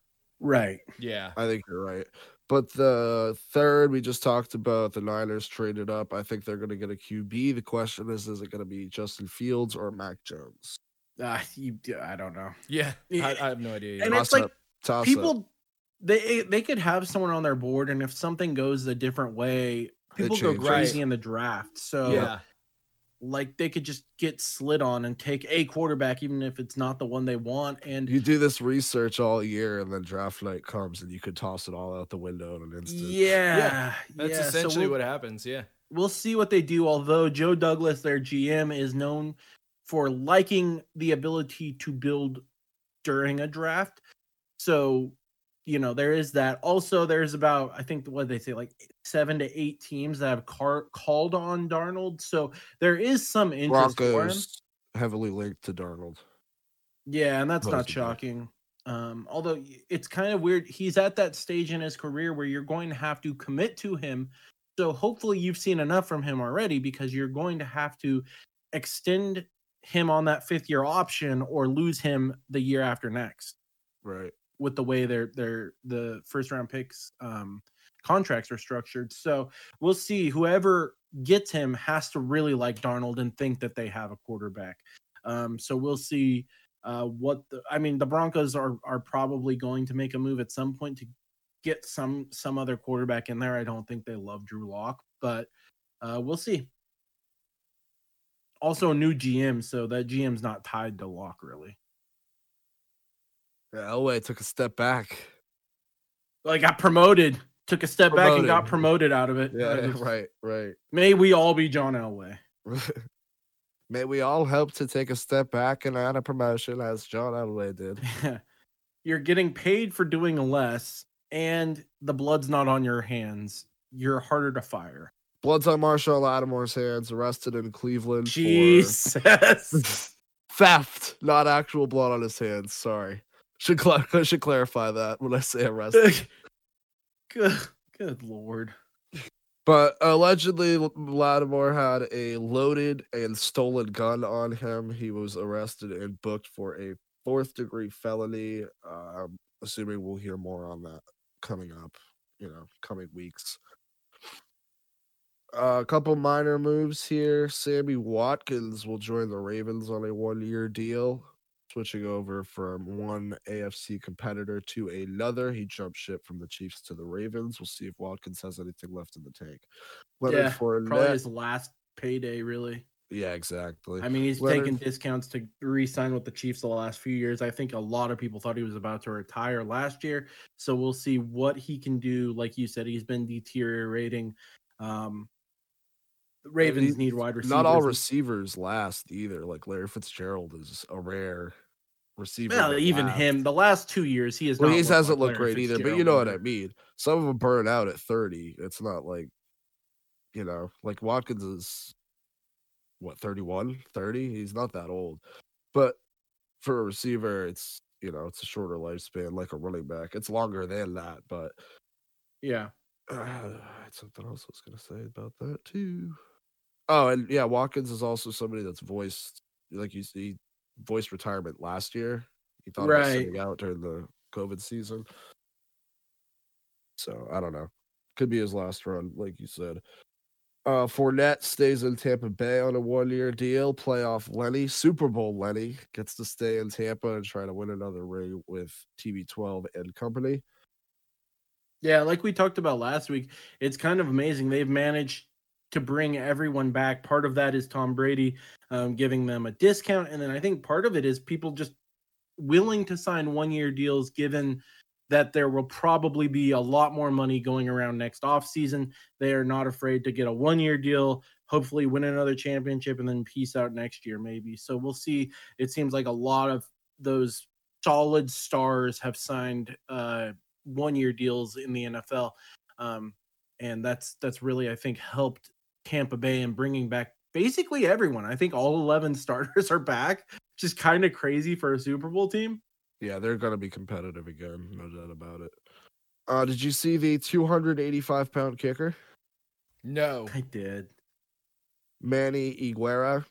Right. Yeah, I think you're right. But the third, we just talked about the Niners traded up. I think they're going to get a Q B. The question is, is it going to be Justin Fields or Mac Jones? Uh, you, I don't know. Yeah, I, I have no idea. And toss it's up, like people, up. they they could have someone on their board, and if something goes a different way, people go crazy in the draft. So yeah. Like they could just get slid on and take a quarterback, even if it's not the one they want. And you do this research all year, and then draft night comes, and you could toss it all out the window in an instant. Yeah, yeah. that's yeah. essentially so we'll, what happens. Yeah, we'll see what they do. Although Joe Douglas, their G M, is known for liking the ability to build during a draft, so you know there is that. Also, there's about I think what they say like. seven to eight teams that have car- called on Darnold. So there is some interest Broncos for him. Heavily linked to Darnold. Yeah, and that's Most not shocking. Um, although it's kind of weird. He's at that stage in his career where you're going to have to commit to him. So hopefully you've seen enough from him already because you're going to have to extend him on that fifth year option or lose him the year after next. Right. With the way they're, they're the first round picks um, – contracts are structured. So we'll see. Whoever gets him has to really like Darnold and think that they have a quarterback. Um, so we'll see uh, what the, I mean, the Broncos are are probably going to make a move at some point to get some some other quarterback in there. I don't think they love Drew Lock, but uh, we'll see. Also a new G M, so that G M's not tied to Lock really. Yeah, Elway took a step back. Like got promoted. Took a step promoted. back and got promoted out of it. Yeah, right, right. May we all be John Elway. May we all help to take a step back and add a promotion as John Elway did. Yeah. You're getting paid for doing less, and the blood's not on your hands. You're harder to fire. Blood's on Marshall Lattimore's hands, arrested in Cleveland Jesus. for theft, not actual blood on his hands. Sorry. Should cl- I should clarify that when I say arrested. Good, good Lord. But allegedly, Lattimore had a loaded and stolen gun on him. He was arrested and booked for a fourth-degree felony. Uh, I'm assuming we'll hear more on that coming up, you know, coming weeks. Uh, a couple minor moves here. Sammy Watkins will join the Ravens on a one-year deal. Switching over from one A F C competitor to another. He jumped ship from the Chiefs to the Ravens. We'll see if Watkins has anything left in the tank. Leonard yeah, Fournette, probably his last payday, really. Yeah, exactly. I mean, he's Leonard, taken discounts to re-sign with the Chiefs the last few years. I think a lot of people thought he was about to retire last year, so we'll see what he can do. Like you said, he's been deteriorating. Um, The Ravens need wide receivers. Not all receivers last either. Like Larry Fitzgerald is a rare receiver. Well, even lasts. him, the last two years, he has well, not. He hasn't looked great either, but you know what I mean. Some of them burn out at thirty. It's not like, you know, like Watkins is what, thirty-one, thirty? He's not that old. But for a receiver, it's, you know, it's a shorter lifespan, like a running back. It's longer than that, but yeah. Uh, I had something else I was going to say about that too. Oh, and yeah, Watkins is also somebody that's voiced, like you see, voiced retirement last year. He thought right. about sitting out during the COVID season. So I don't know. Could be his last run, like you said. Uh, Fournette stays in Tampa Bay on a one-year deal. Playoff Lenny, Super Bowl Lenny, gets to stay in Tampa and try to win another ring with T B twelve and company. Yeah, like we talked about last week, it's kind of amazing. They've managed to bring everyone back. Part of that is Tom Brady um, giving them a discount. And then I think part of it is people just willing to sign one-year deals, given that there will probably be a lot more money going around next offseason. They are not afraid to get a one-year deal, hopefully win another championship, and then peace out next year maybe. So we'll see. It seems like a lot of those solid stars have signed uh one-year deals in the N F L, um, and that's that's really, I think, helped Tampa Bay in bringing back basically everyone. I think all eleven starters are back, which is kind of crazy for a Super Bowl team. Yeah, they're going to be competitive again, no doubt about it. Uh, did you see the two hundred eighty-five pound kicker? No. I did. Manny Higuera,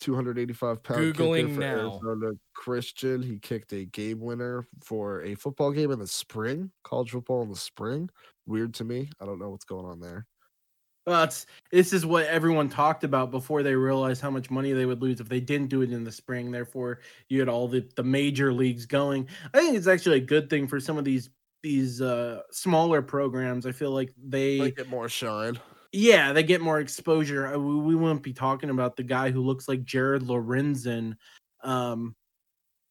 two hundred eighty-five pound Googling kicker for now. Arizona Christian. He kicked a game winner for a football game in the spring, college football in the spring. Weird to me. I don't know what's going on there. Well, it's, this is what everyone talked about before they realized how much money they would lose if they didn't do it in the spring. Therefore, you had all the, the major leagues going. I think it's actually a good thing for some of these these uh, smaller programs. I feel like they might get more shine. Yeah, they get more exposure. We wouldn't be talking about the guy who looks like Jared Lorenzen, um,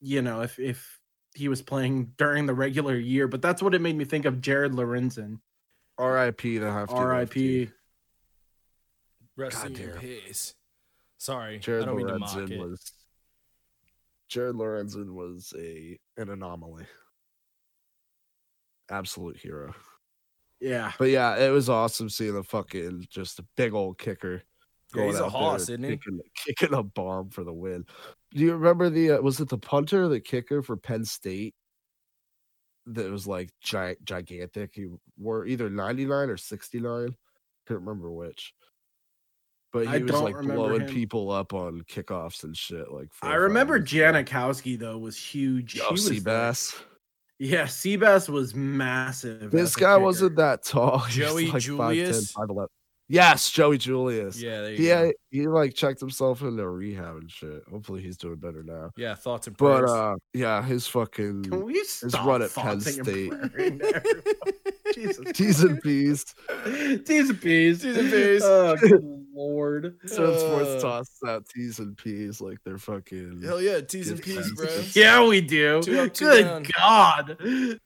you know, if, if he was playing during the regular year. But that's what it made me think of, Jared Lorenzen. R I P The Hefty. R I P Rest in peace. Sorry, Jared I don't mean to mock it. Was, Jared Lorenzen was a an anomaly. Absolute hero. Yeah, but yeah, it was awesome seeing the fucking just a big old kicker. Yeah, he's a hoss, isn't he? Kicking, kicking a bomb for the win. Do you remember the uh, was it the punter, or the kicker for Penn State that was like gi- gigantic? He wore either ninety-nine or sixty-nine. Couldn't remember which. But he I was like blowing him. people up on kickoffs and shit. Like I remember Janikowski though was huge. Yo, C-Bass. Like... Yeah, C-Bass was massive. This guy kicker. wasn't that tall. Joey like Julius. five ten, five eleven. Yes, Joey Julius. Yeah, there you yeah, go. He like checked himself into rehab and shit. Hopefully he's doing better now. Yeah, thoughts and prayers. But uh, yeah, his fucking Can we his run at Penn State. Jesus, T's and P's. T's and P's. T's and P's. Oh, good lord. So sports uh, toss out T's and P's like they're fucking. Hell yeah, T's and P's, bro. Yeah, we do. Two up, two good down. God.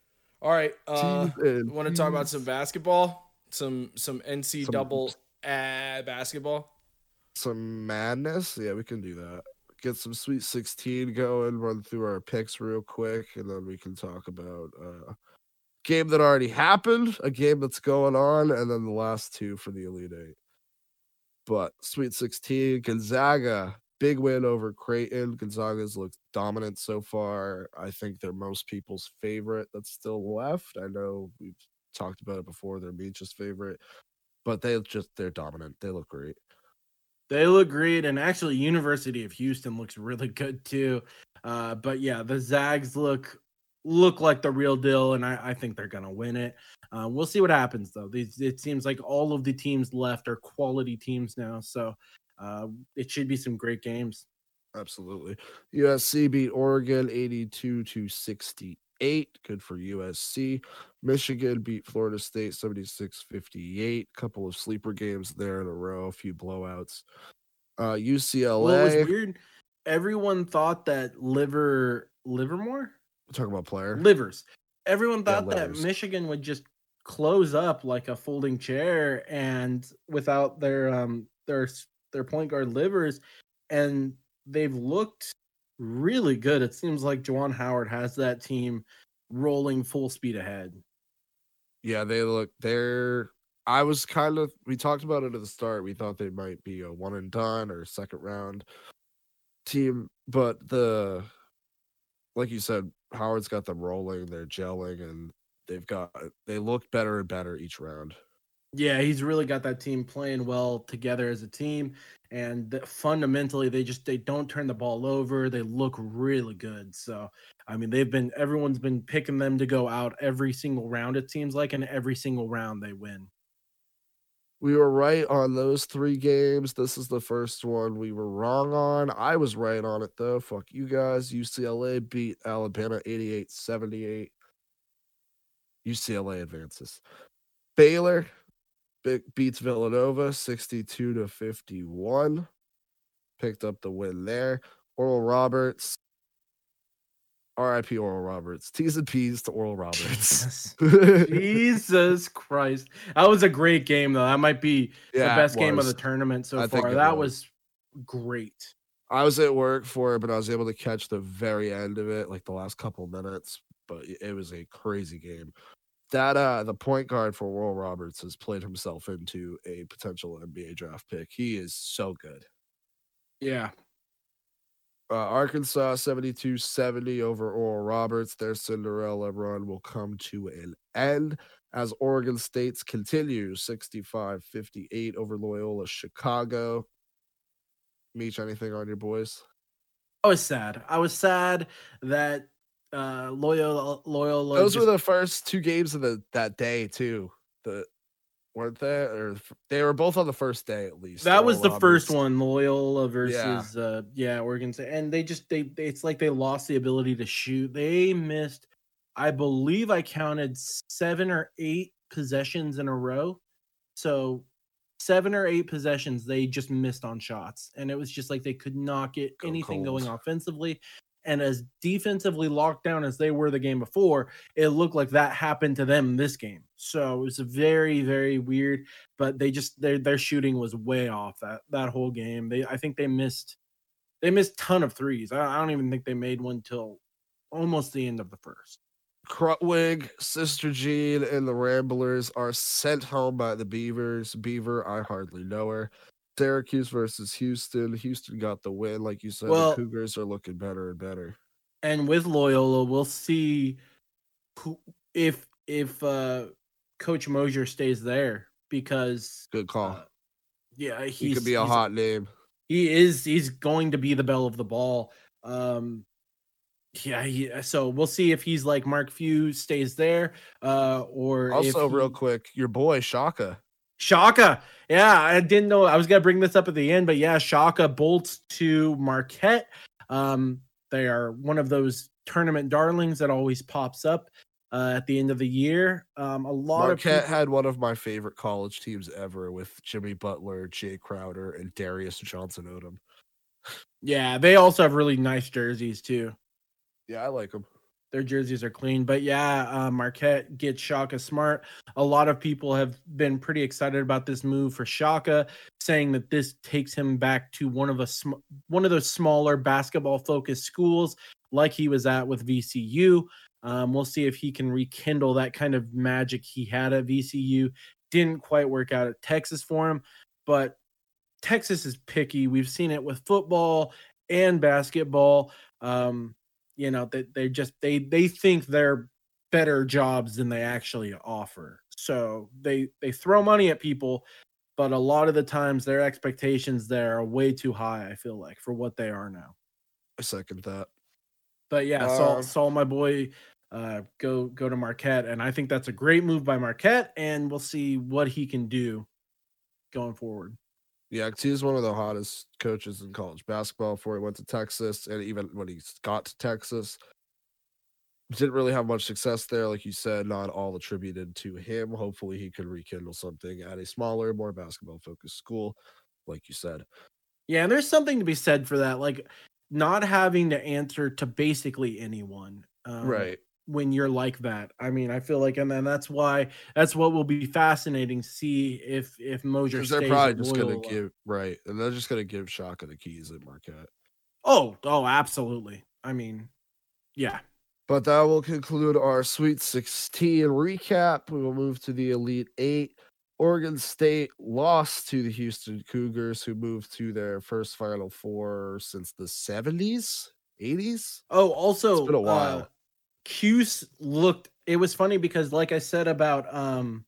All right. Uh, want to talk about some basketball? Some some N C double uh, basketball? Some madness? Yeah, we can do that. Get some Sweet sixteen going, run through our picks real quick, and then we can talk about. Uh, Game that already happened, a game that's going on, and then the last two for the Elite Eight. But Sweet sixteen, Gonzaga, big win over Creighton. Gonzaga's looked dominant so far. I think they're most people's favorite that's still left. I know we've talked about it before. They're Meach's favorite, but they just they're dominant. They look great. They look great, and actually, University of Houston looks really good too. Uh, but yeah, the Zags look. look like the real deal, and I, I think they're gonna win it. Uh, we'll see what happens though. These, it seems like all of the teams left are quality teams now, so uh, it should be some great games. Absolutely. U S C beat Oregon eighty-two to sixty-eight. Good for U S C. Michigan beat Florida State seventy-six fifty-eight. Couple of sleeper games there in a row, a few blowouts. Uh, U C L A. Well, it was weird. Everyone thought that Liver Livermore. Talking about player Livers. Everyone thought yeah, that Michigan would just close up like a folding chair, and without their um their their point guard livers, and they've looked really good. It seems like Juwan Howard has that team rolling full speed ahead. Yeah, they look they're I was kind of we talked about it at the start. We thought they might be a one and done or second round team, but the like you said, Howard's got them rolling, they're gelling, and they've got they look better and better each round. Yeah, he's really got that team playing well together as a team, and the, fundamentally they just they don't turn the ball over. They look really good. So, I mean, they've been everyone's been picking them to go out every single round, it seems like, and every single round they win. We were right on those three games. This is the first one we were wrong on. I was right on it though. Fuck you guys. U C L A beat Alabama eighty-eight seventy-eight. U C L A advances. Baylor beats Villanova sixty-two to fifty-one. Picked up the win there. Oral Roberts. R I P Oral Roberts. T's and P's to Oral Roberts. Jesus, Jesus Christ. That was a great game, though. That might be yeah, the best game of the tournament so I far. That was. was great. I was at work for it, but I was able to catch the very end of it, like the last couple minutes. But it was a crazy game. That uh, the point guard for Oral Roberts has played himself into a potential N B A draft pick. He is so good. Yeah. Uh, Arkansas seventy-two seventy over Oral Roberts. Their Cinderella run will come to an end as Oregon State's continues sixty-five fifty-eight over Loyola Chicago. Meech, anything on your boys? I was sad. I was sad that Uh, Loyola, Loyola. Those just... were the first two games of the that day too. The weren't they? Or they were both on the first day at least. That was the Roberts. First one, Loyola versus yeah. uh yeah Oregon State, and they just they it's like they lost the ability to shoot. They missed, I believe I counted seven or eight possessions in a row. So seven or eight possessions they just missed on shots, and it was just like they could not get Go anything cold. going offensively. And as defensively locked down as they were the game before, it looked like that happened to them this game. So it was very, very weird. But they just their their shooting was way off that that whole game. They I think they missed they missed a ton of threes. I, I don't even think they made one till almost the end of the first. Crutwig, Sister Jean, and the Ramblers are sent home by the Beavers. Beaver, I hardly know her. Syracuse versus Houston. Houston got the win. Like you said, well, the Cougars are looking better and better. And with Loyola, we'll see who, if if uh, Coach Mosier stays there because good call. Uh, yeah, he's, he could be a hot name. He is. He's going to be the belle of the ball. Um, yeah. He, so we'll see if he's like Mark Few stays there. Uh, or also if real he, quick, your boy Shaka. Shaka. Yeah, I didn't know. I was going to bring this up at the end, but yeah, Shaka bolts to Marquette. Um, they are one of those tournament darlings that always pops up uh, at the end of the year. Um, a lot Marquette of people... had one of my favorite college teams ever with Jimmy Butler, Jay Crowder, and Darius Johnson Odom. Yeah, they also have really nice jerseys too. Yeah, I like them. Their jerseys are clean, but yeah, uh, Marquette gets Shaka Smart. A lot of people have been pretty excited about this move for Shaka, saying that this takes him back to one of a sm- one of those smaller basketball-focused schools like he was at with V C U. Um, we'll see if he can rekindle that kind of magic he had at V C U. Didn't quite work out at Texas for him, but Texas is picky. We've seen it with football and basketball. Um, You know, they they just they they think they're better jobs than they actually offer. So they they throw money at people, but a lot of the times their expectations there are way too high, I feel like, for what they are now. I second that. But yeah, um, Saul Saul my boy uh go go to Marquette, and I think that's a great move by Marquette, and we'll see what he can do going forward. Yeah, because he's one of the hottest coaches in college basketball before he went to Texas. And even when he got to Texas, didn't really have much success there. Like you said, not all attributed to him. Hopefully he can rekindle something at a smaller, more basketball-focused school, like you said. Yeah, and there's something to be said for that, like not having to answer to basically anyone. Um, right. when you're like that. I mean, I feel like, and then that's why that's what will be fascinating to see if if Mosier stays they're probably just going to give right, and they're just going to give Shaka the keys at Marquette. Oh, oh, absolutely. I mean, yeah. But that will conclude our Sweet sixteen recap. We will move to the Elite Eight. Oregon State lost to the Houston Cougars, who moved to their first Final Four since the seventies, eighties. Oh, also, it's been a while. Uh, Cuse looked. It was funny because, like I said about, um,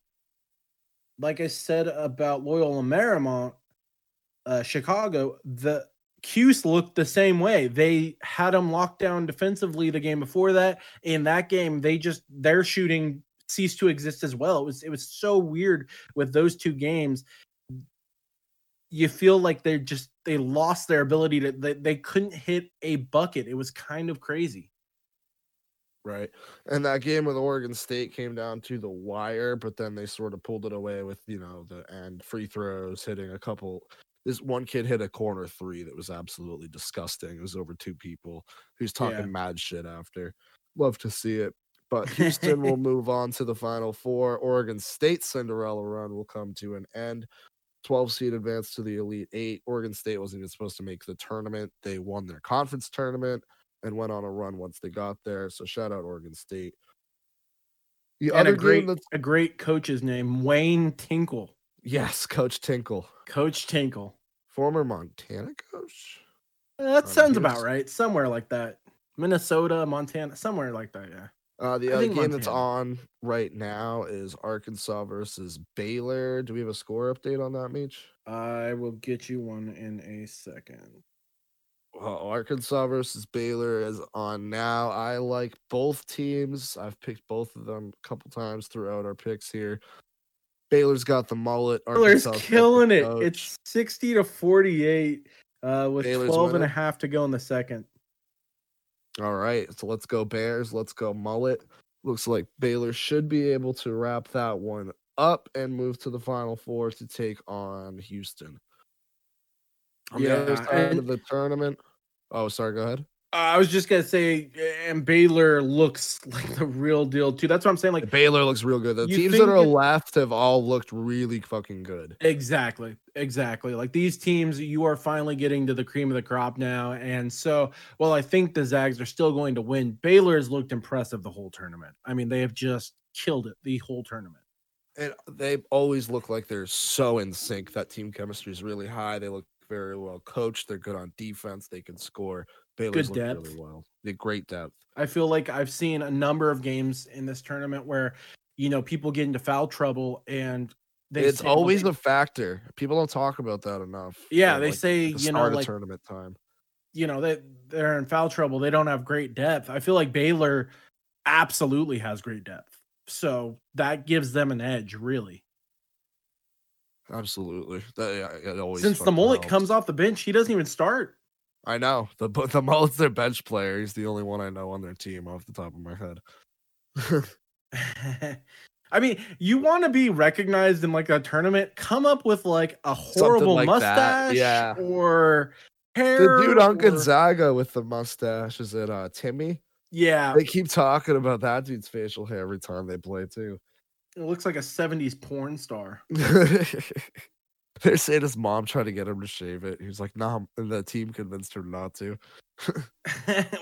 like I said about Loyola Marymount, uh, Chicago, the Cuse looked the same way. They had them locked down defensively the game before that. In that game, they just their shooting ceased to exist as well. It was it was so weird with those two games. You feel like they just they lost their ability to they, they couldn't hit a bucket. It was kind of crazy. Right. And that game with Oregon State came down to the wire, but then they sort of pulled it away with, you know, the and free throws, hitting a couple. This one kid hit a corner three that was absolutely disgusting. It was over two people. Who's talking yeah. mad shit after. Love to see it. But Houston will move on to the Final Four. Oregon State's Cinderella run will come to an end. twelve seed advance to the Elite Eight. Oregon State wasn't even supposed to make the tournament. They won their conference tournament and went on a run once they got there. So shout out Oregon State. The and other a great, a great coach's name, Wayne Tinkle. Yes, Coach Tinkle. Coach Tinkle. Former Montana coach? Uh, that sounds about right. Somewhere like that. Minnesota, Montana, somewhere like that, yeah. Uh, the I other game Montana. That's on right now is Arkansas versus Baylor. Do we have a score update on that, Meach? I will get you one in a second. Well, Arkansas versus Baylor is on now. I like both teams. I've picked both of them a couple times throughout our picks here. Baylor's got the mullet. Baylor's Arkansas's killing it. Coach. It's sixty to forty-eight uh, with Baylor's twelve winning. And a half to go in the second. All right. So let's go Bears. Let's go mullet. Looks like Baylor should be able to wrap that one up and move to the Final Four to take on Houston. On yeah, the other side and, of the tournament. Oh, sorry. Go ahead. I was just gonna say, and Baylor looks like the real deal too. That's what I'm saying. Like Baylor looks real good. The teams that are left have all looked really fucking good. Exactly, exactly. Like these teams, you are finally getting to the cream of the crop now. And so, well, I think the Zags are still going to win. Baylor has looked impressive the whole tournament. I mean, they have just killed it the whole tournament. And they always look like they're so in sync. That team chemistry is really high. They look very well coached. They're good on defense. They can score. Baylor's good depth. Really well. The great depth. I feel like I've seen a number of games in this tournament where, you know, people get into foul trouble and they it's say, always well, they, a factor. People don't talk about that enough. Yeah, you know, they like, say the you know like tournament time. You know, they they're in foul trouble. They don't have great depth. I feel like Baylor absolutely has great depth. So that gives them an edge, really. Absolutely. That, yeah, it always Since the mullet helps. Comes off the bench, he doesn't even start. I know. The the mullet's their bench player. He's the only one I know on their team off the top of my head. I mean, you want to be recognized in like a tournament, come up with like a horrible like mustache yeah. or hair. The dude on or... Gonzaga with the mustache is it uh, Timmy? Yeah. They keep talking about that dude's facial hair every time they play too. It looks like a seventies porn star. They're saying his mom tried to get him to shave it. He was like, "Nah," and the team convinced him not to.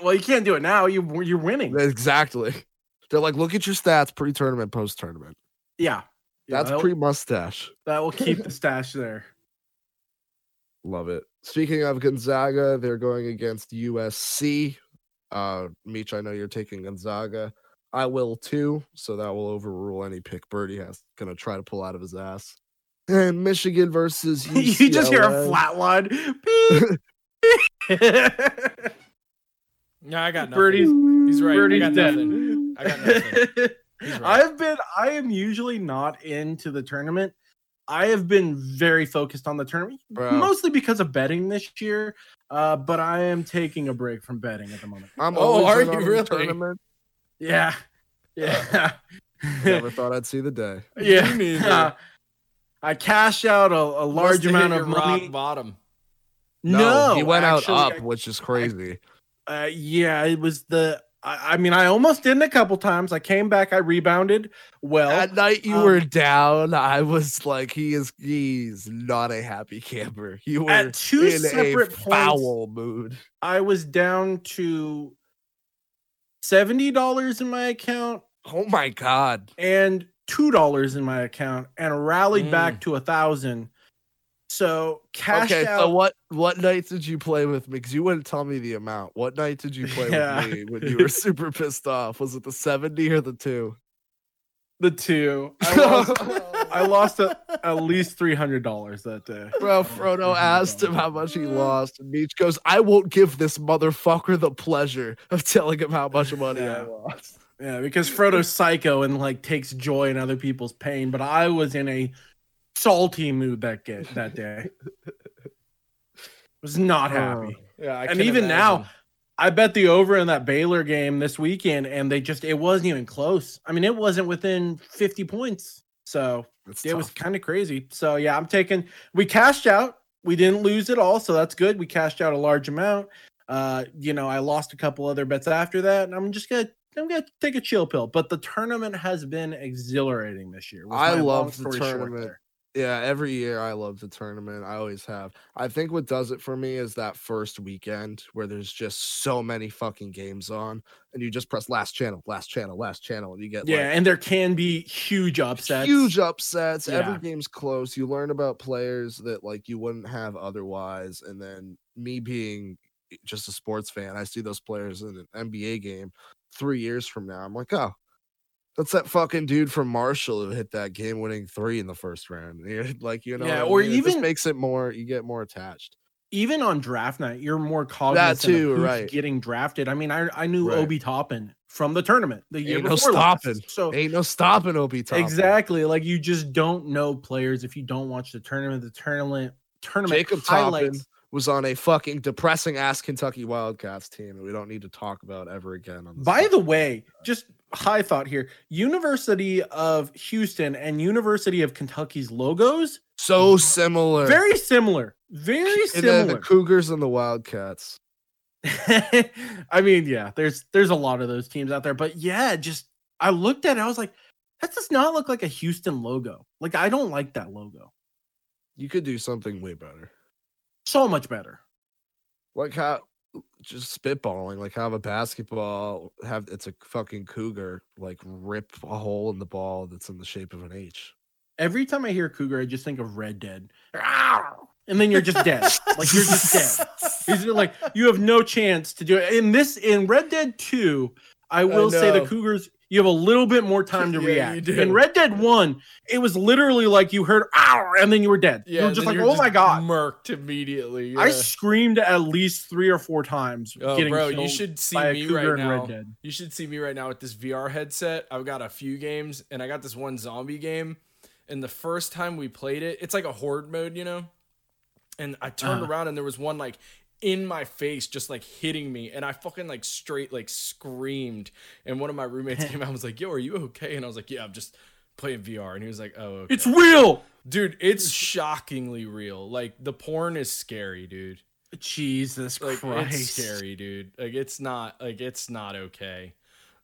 Well, you can't do it now. You you're winning. Exactly. They're like, "Look at your stats pre-tournament, post-tournament." Yeah, yeah that's pre-mustache. That will keep the stash there. Love it. Speaking of Gonzaga, they're going against U S C. Uh, Meach, I know you're taking Gonzaga. I will too. So that will overrule any pick Birdie has going to try to pull out of his ass. And Michigan versus U C L A. You just hear a flat line. No, I got nothing. Birdie's, he's right. Birdie's I got dead. Nothing. I got nothing. He's right. I've been. I am usually not into the tournament. I have been very focused on the tournament, Bro. mostly because of betting this year. Uh, but I am taking a break from betting at the moment. I'm oh, are you really? Tournament. Yeah, yeah. I never thought I'd see the day. Yeah. Me I cashed out a, a large amount of money. Rock bottom. No, no, he went actually, out up, I, which is crazy. I, uh, yeah, it was the I, I mean, I almost didn't a couple times. I came back. I rebounded well. That night you um, were down. I was like, he is he's not a happy camper. You were at two in separate a points, foul mood. I was down to seventy dollars in my account. Oh my God. And two dollars in my account, and rallied mm. back to a thousand. So cash okay, out. So what, what nights did you play with me? Because you wouldn't tell me the amount. What night did you play yeah. with me when you were super pissed off? Was it the seventy or the two? The two. I lost, I lost a, at least three hundred dollars that day. Bro, Frodo asked him how much he lost, and Meech goes, I won't give this motherfucker the pleasure of telling him how much money yeah. I lost. Yeah, because Frodo's psycho and like takes joy in other people's pain, but I was in a salty mood that get, that day. Was not happy. Oh, yeah, I and even imagine. Now, I bet the over in that Baylor game this weekend, and they just it wasn't even close. I mean, it wasn't within fifty points, so that's it tough. Was kind of crazy. So yeah, I'm taking. We cashed out. We didn't lose it all, so that's good. We cashed out a large amount. Uh, you know, I lost a couple other bets after that, and I'm just gonna. I'm going to take a chill pill, but the tournament has been exhilarating this year. I love the tournament. Yeah, every year I love the tournament. I always have. I think what does it for me is that first weekend where there's just so many fucking games on, and you just press last channel, last channel, last channel, and you get yeah, like, and there can be huge upsets. Huge upsets. Yeah. Every game's close. You learn about players that like you wouldn't have otherwise, and then me being just a sports fan, I see those players in an N B A game three years from now. I'm like, oh, that's that fucking dude from Marshall who hit that game-winning three in the first round. Like, you know, yeah, or I mean? Even it just makes it more. You get more attached. Even on draft night, you're more cognizant that too, of who's right. getting drafted. I mean, I I knew right. Obi Toppin from the tournament the year ain't before. No stopping. So ain't no stopping Obi Toppin. Exactly. Like you just don't know players if you don't watch the tournament. The tournament tournament Jacob highlights. Toppin was on a fucking depressing ass Kentucky Wildcats team that we don't need to talk about ever again. On By the way, just high thought here. University of Houston and University of Kentucky's logos. So similar. Very similar. Very similar. And the Cougars and the Wildcats. I mean, yeah, there's there's a lot of those teams out there. But yeah, just I looked at it. I was like, that does not look like a Houston logo. Like, I don't like that logo. You could do something way better. So much better. Like how just spitballing, like have a basketball have it's a fucking cougar, like rip a hole in the ball that's in the shape of an H. Every time I hear cougar, I just think of Red Dead. And then you're just dead. Like you're just dead. It's like you have no chance to do it. In this in Red Dead two, I will I say the Cougars, you have a little bit more time to yeah, react. In Red Dead one, it was literally like you heard, ow, and then you were dead. Yeah, you were just like, oh just my God. Murked immediately. Yeah. I screamed at least three or four times. Oh, getting bro, you should see me right now. You should see me right now with this V R headset. I've got a few games, and I got this one zombie game. And the first time we played it, it's like a horde mode, you know? And I turned uh-huh. around, and there was one like in my face, just like hitting me, and I fucking like straight like screamed. And one of my roommates came out and was like, yo, are you okay? And I was like, yeah, I'm just playing V R. And he was like, oh, okay. It's real, dude. It's shockingly real. Like the porn is scary, dude. Jesus like, Christ. It's scary, dude. Like it's not like it's not okay.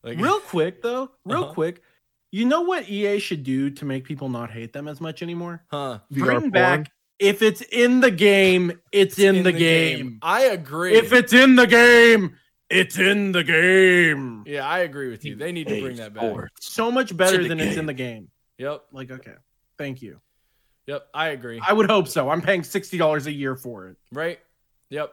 Like real quick though, real uh-huh. quick. You know what E A should do to make people not hate them as much anymore? Huh? Bring V R back porn? If it's in the game, it's, it's in, in the, the game. game. I agree. If it's in the game, it's in the game. Yeah, I agree with you. They need to bring that back. So much better than it's in the game. Yep. Like, okay. Thank you. Yep, I agree. I would hope so. I'm paying sixty dollars a year for it. Right? Yep.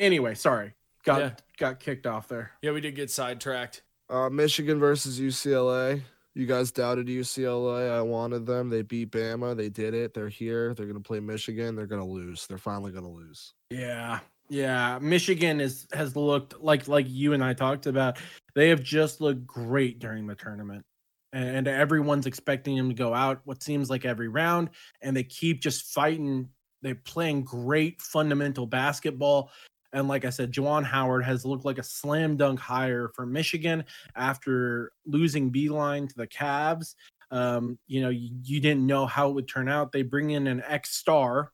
Anyway, sorry. Got yeah. got kicked off there. Yeah, we did get sidetracked. Uh, Michigan versus U C L A. You guys doubted U C L A. I wanted them. They beat Bama. They did it. They're here. They're going to play Michigan. They're going to lose. They're finally going to lose. Yeah. Yeah. Michigan is has looked like like you and I talked about. They have just looked great during the tournament. And, and everyone's expecting them to go out what seems like every round. And they keep just fighting. They're playing great fundamental basketball. And like I said, Juwan Howard has looked like a slam dunk hire for Michigan after losing Beilein to the Cavs. Um, you know, you, you didn't know how it would turn out. They bring in an ex-star.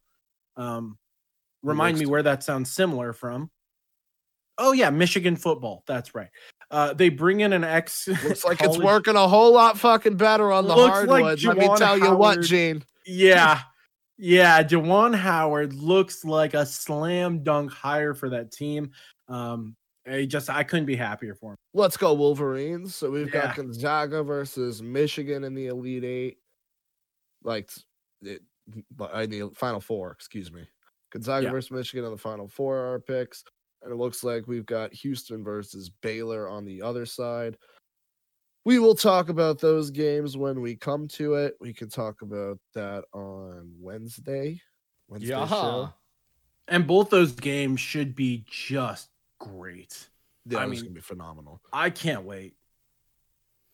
Um, remind me where that sounds similar from. Oh, yeah, Michigan football. That's right. Uh, they bring in an ex. Looks like college. It's working a whole lot fucking better on the hardwood. Like Let me tell Howard. you what, Gene. Yeah. Yeah. Juwan Howard looks like a slam dunk hire for that team. Um, I just, I couldn't be happier for him. Let's go Wolverines. So we've yeah. got Gonzaga versus Michigan in the Elite Eight. Like, it, in the Final Four, excuse me. Gonzaga yeah. versus Michigan in the Final Four are our picks. And it looks like we've got Houston versus Baylor on the other side. We will talk about those games when we come to it. We can talk about that on Wednesday. Wednesday yeah. show. And both those games should be just great. Yeah, I mean, it's going to be phenomenal. I can't wait.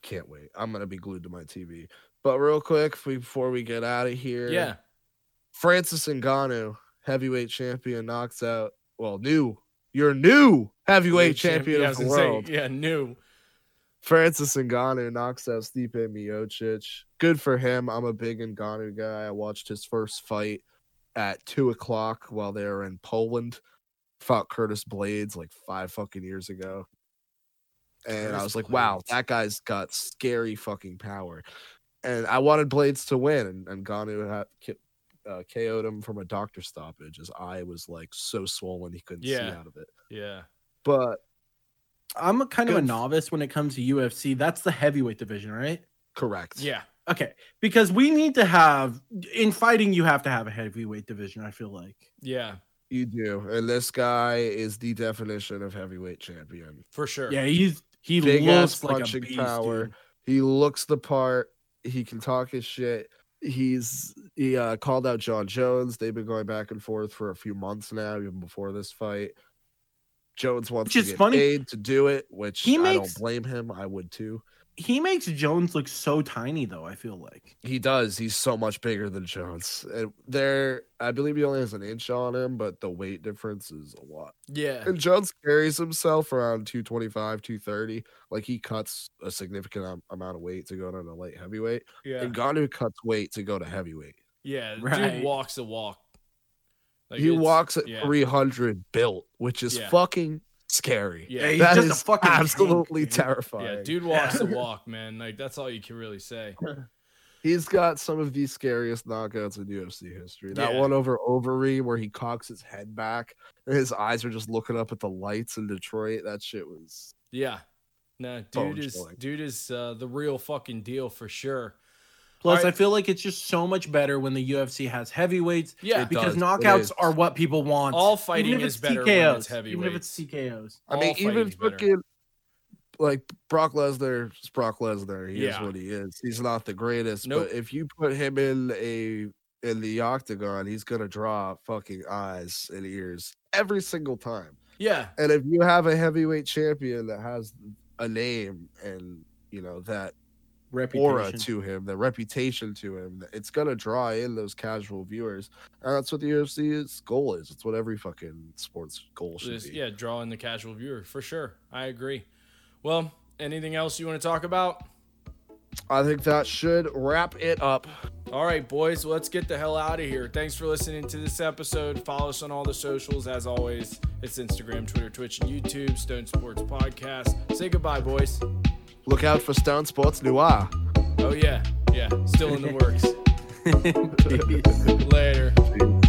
Can't wait. I'm going to be glued to my T V. But real quick, before we get out of here. Yeah. Francis Ngannou, heavyweight champion, knocks out, well, new Your new heavyweight champion, champion of the world. Say, yeah, new. Francis Ngannou knocks out Stipe Miocic. Good for him. I'm a big Ngannou guy. I watched his first fight at two o'clock while they were in Poland. Fought Curtis Blades like five fucking years ago. And Curtis I was like, Blades. wow, that guy's got scary fucking power. And I wanted Blades to win. And, and Ngannou had kept Uh, K O'd him from a doctor stoppage. His eye was like so swollen he couldn't yeah. see out of it. Yeah, but I'm a kind of a novice when it comes to U F C. That's the heavyweight division, right? Correct. Yeah. Okay, because we need to have in fighting, you have to have a heavyweight division. I feel like. Yeah, you do, and this guy is the definition of heavyweight champion for sure. Yeah, he's he Big looks like punching a beast, power. Dude. He looks the part. He can talk his shit. He's he uh, called out John Jones. They've been going back and forth for a few months now, even before this fight. Jones wants to get funny. paid to do it, which he makes, I don't blame him. I would too. He makes Jones look so tiny, though. I feel like he does. He's so much bigger than Jones. And there, I believe he only has an inch on him, but the weight difference is a lot. Yeah, and Jones carries himself around two twenty-five, two thirty. Like he cuts a significant amount of weight to go to a light heavyweight. Yeah, and Ngannou cuts weight to go to heavyweight. Yeah, the right. dude walks the walk. Like he walks at yeah. three hundred built, which is yeah. fucking scary. Yeah, he's that just is a fucking absolutely tank. terrifying. Yeah, dude walks the walk, man. Like that's all you can really say. He's got some of the scariest knockouts in U F C history. That yeah. one over Overeem where he cocks his head back and his eyes are just looking up at the lights in Detroit. That shit was yeah. No, dude is chilling. dude is uh, the real fucking deal for sure. Plus, right. I feel like it's just so much better when the U F C has heavyweights. Yeah, because does. knockouts are what people want. All fighting is better C K Os, when it's heavyweights. Even if it's C K Os. I mean, All even fucking like Brock Lesnar, Brock Lesnar. He yeah. is what he is. He's not the greatest, nope. but if you put him in a in the octagon, he's gonna draw fucking eyes and ears every single time. Yeah, and if you have a heavyweight champion that has a name and you know that. Reputation. Aura to him, the reputation to him. It's gonna draw in those casual viewers. And that's what the U F C's goal is. It's what every fucking sports goal should is, be. Yeah, draw in the casual viewer for sure. I agree. Well, anything else you want to talk about? I think that should wrap it up. All right, boys, let's get the hell out of here. Thanks for listening to this episode. Follow us on all the socials. As always, it's Instagram, Twitter, Twitch, and YouTube, Stone Sports Podcast. Say goodbye, boys. Look out for Stone Sports Noir. Oh, yeah. Yeah. Still in the works. Later.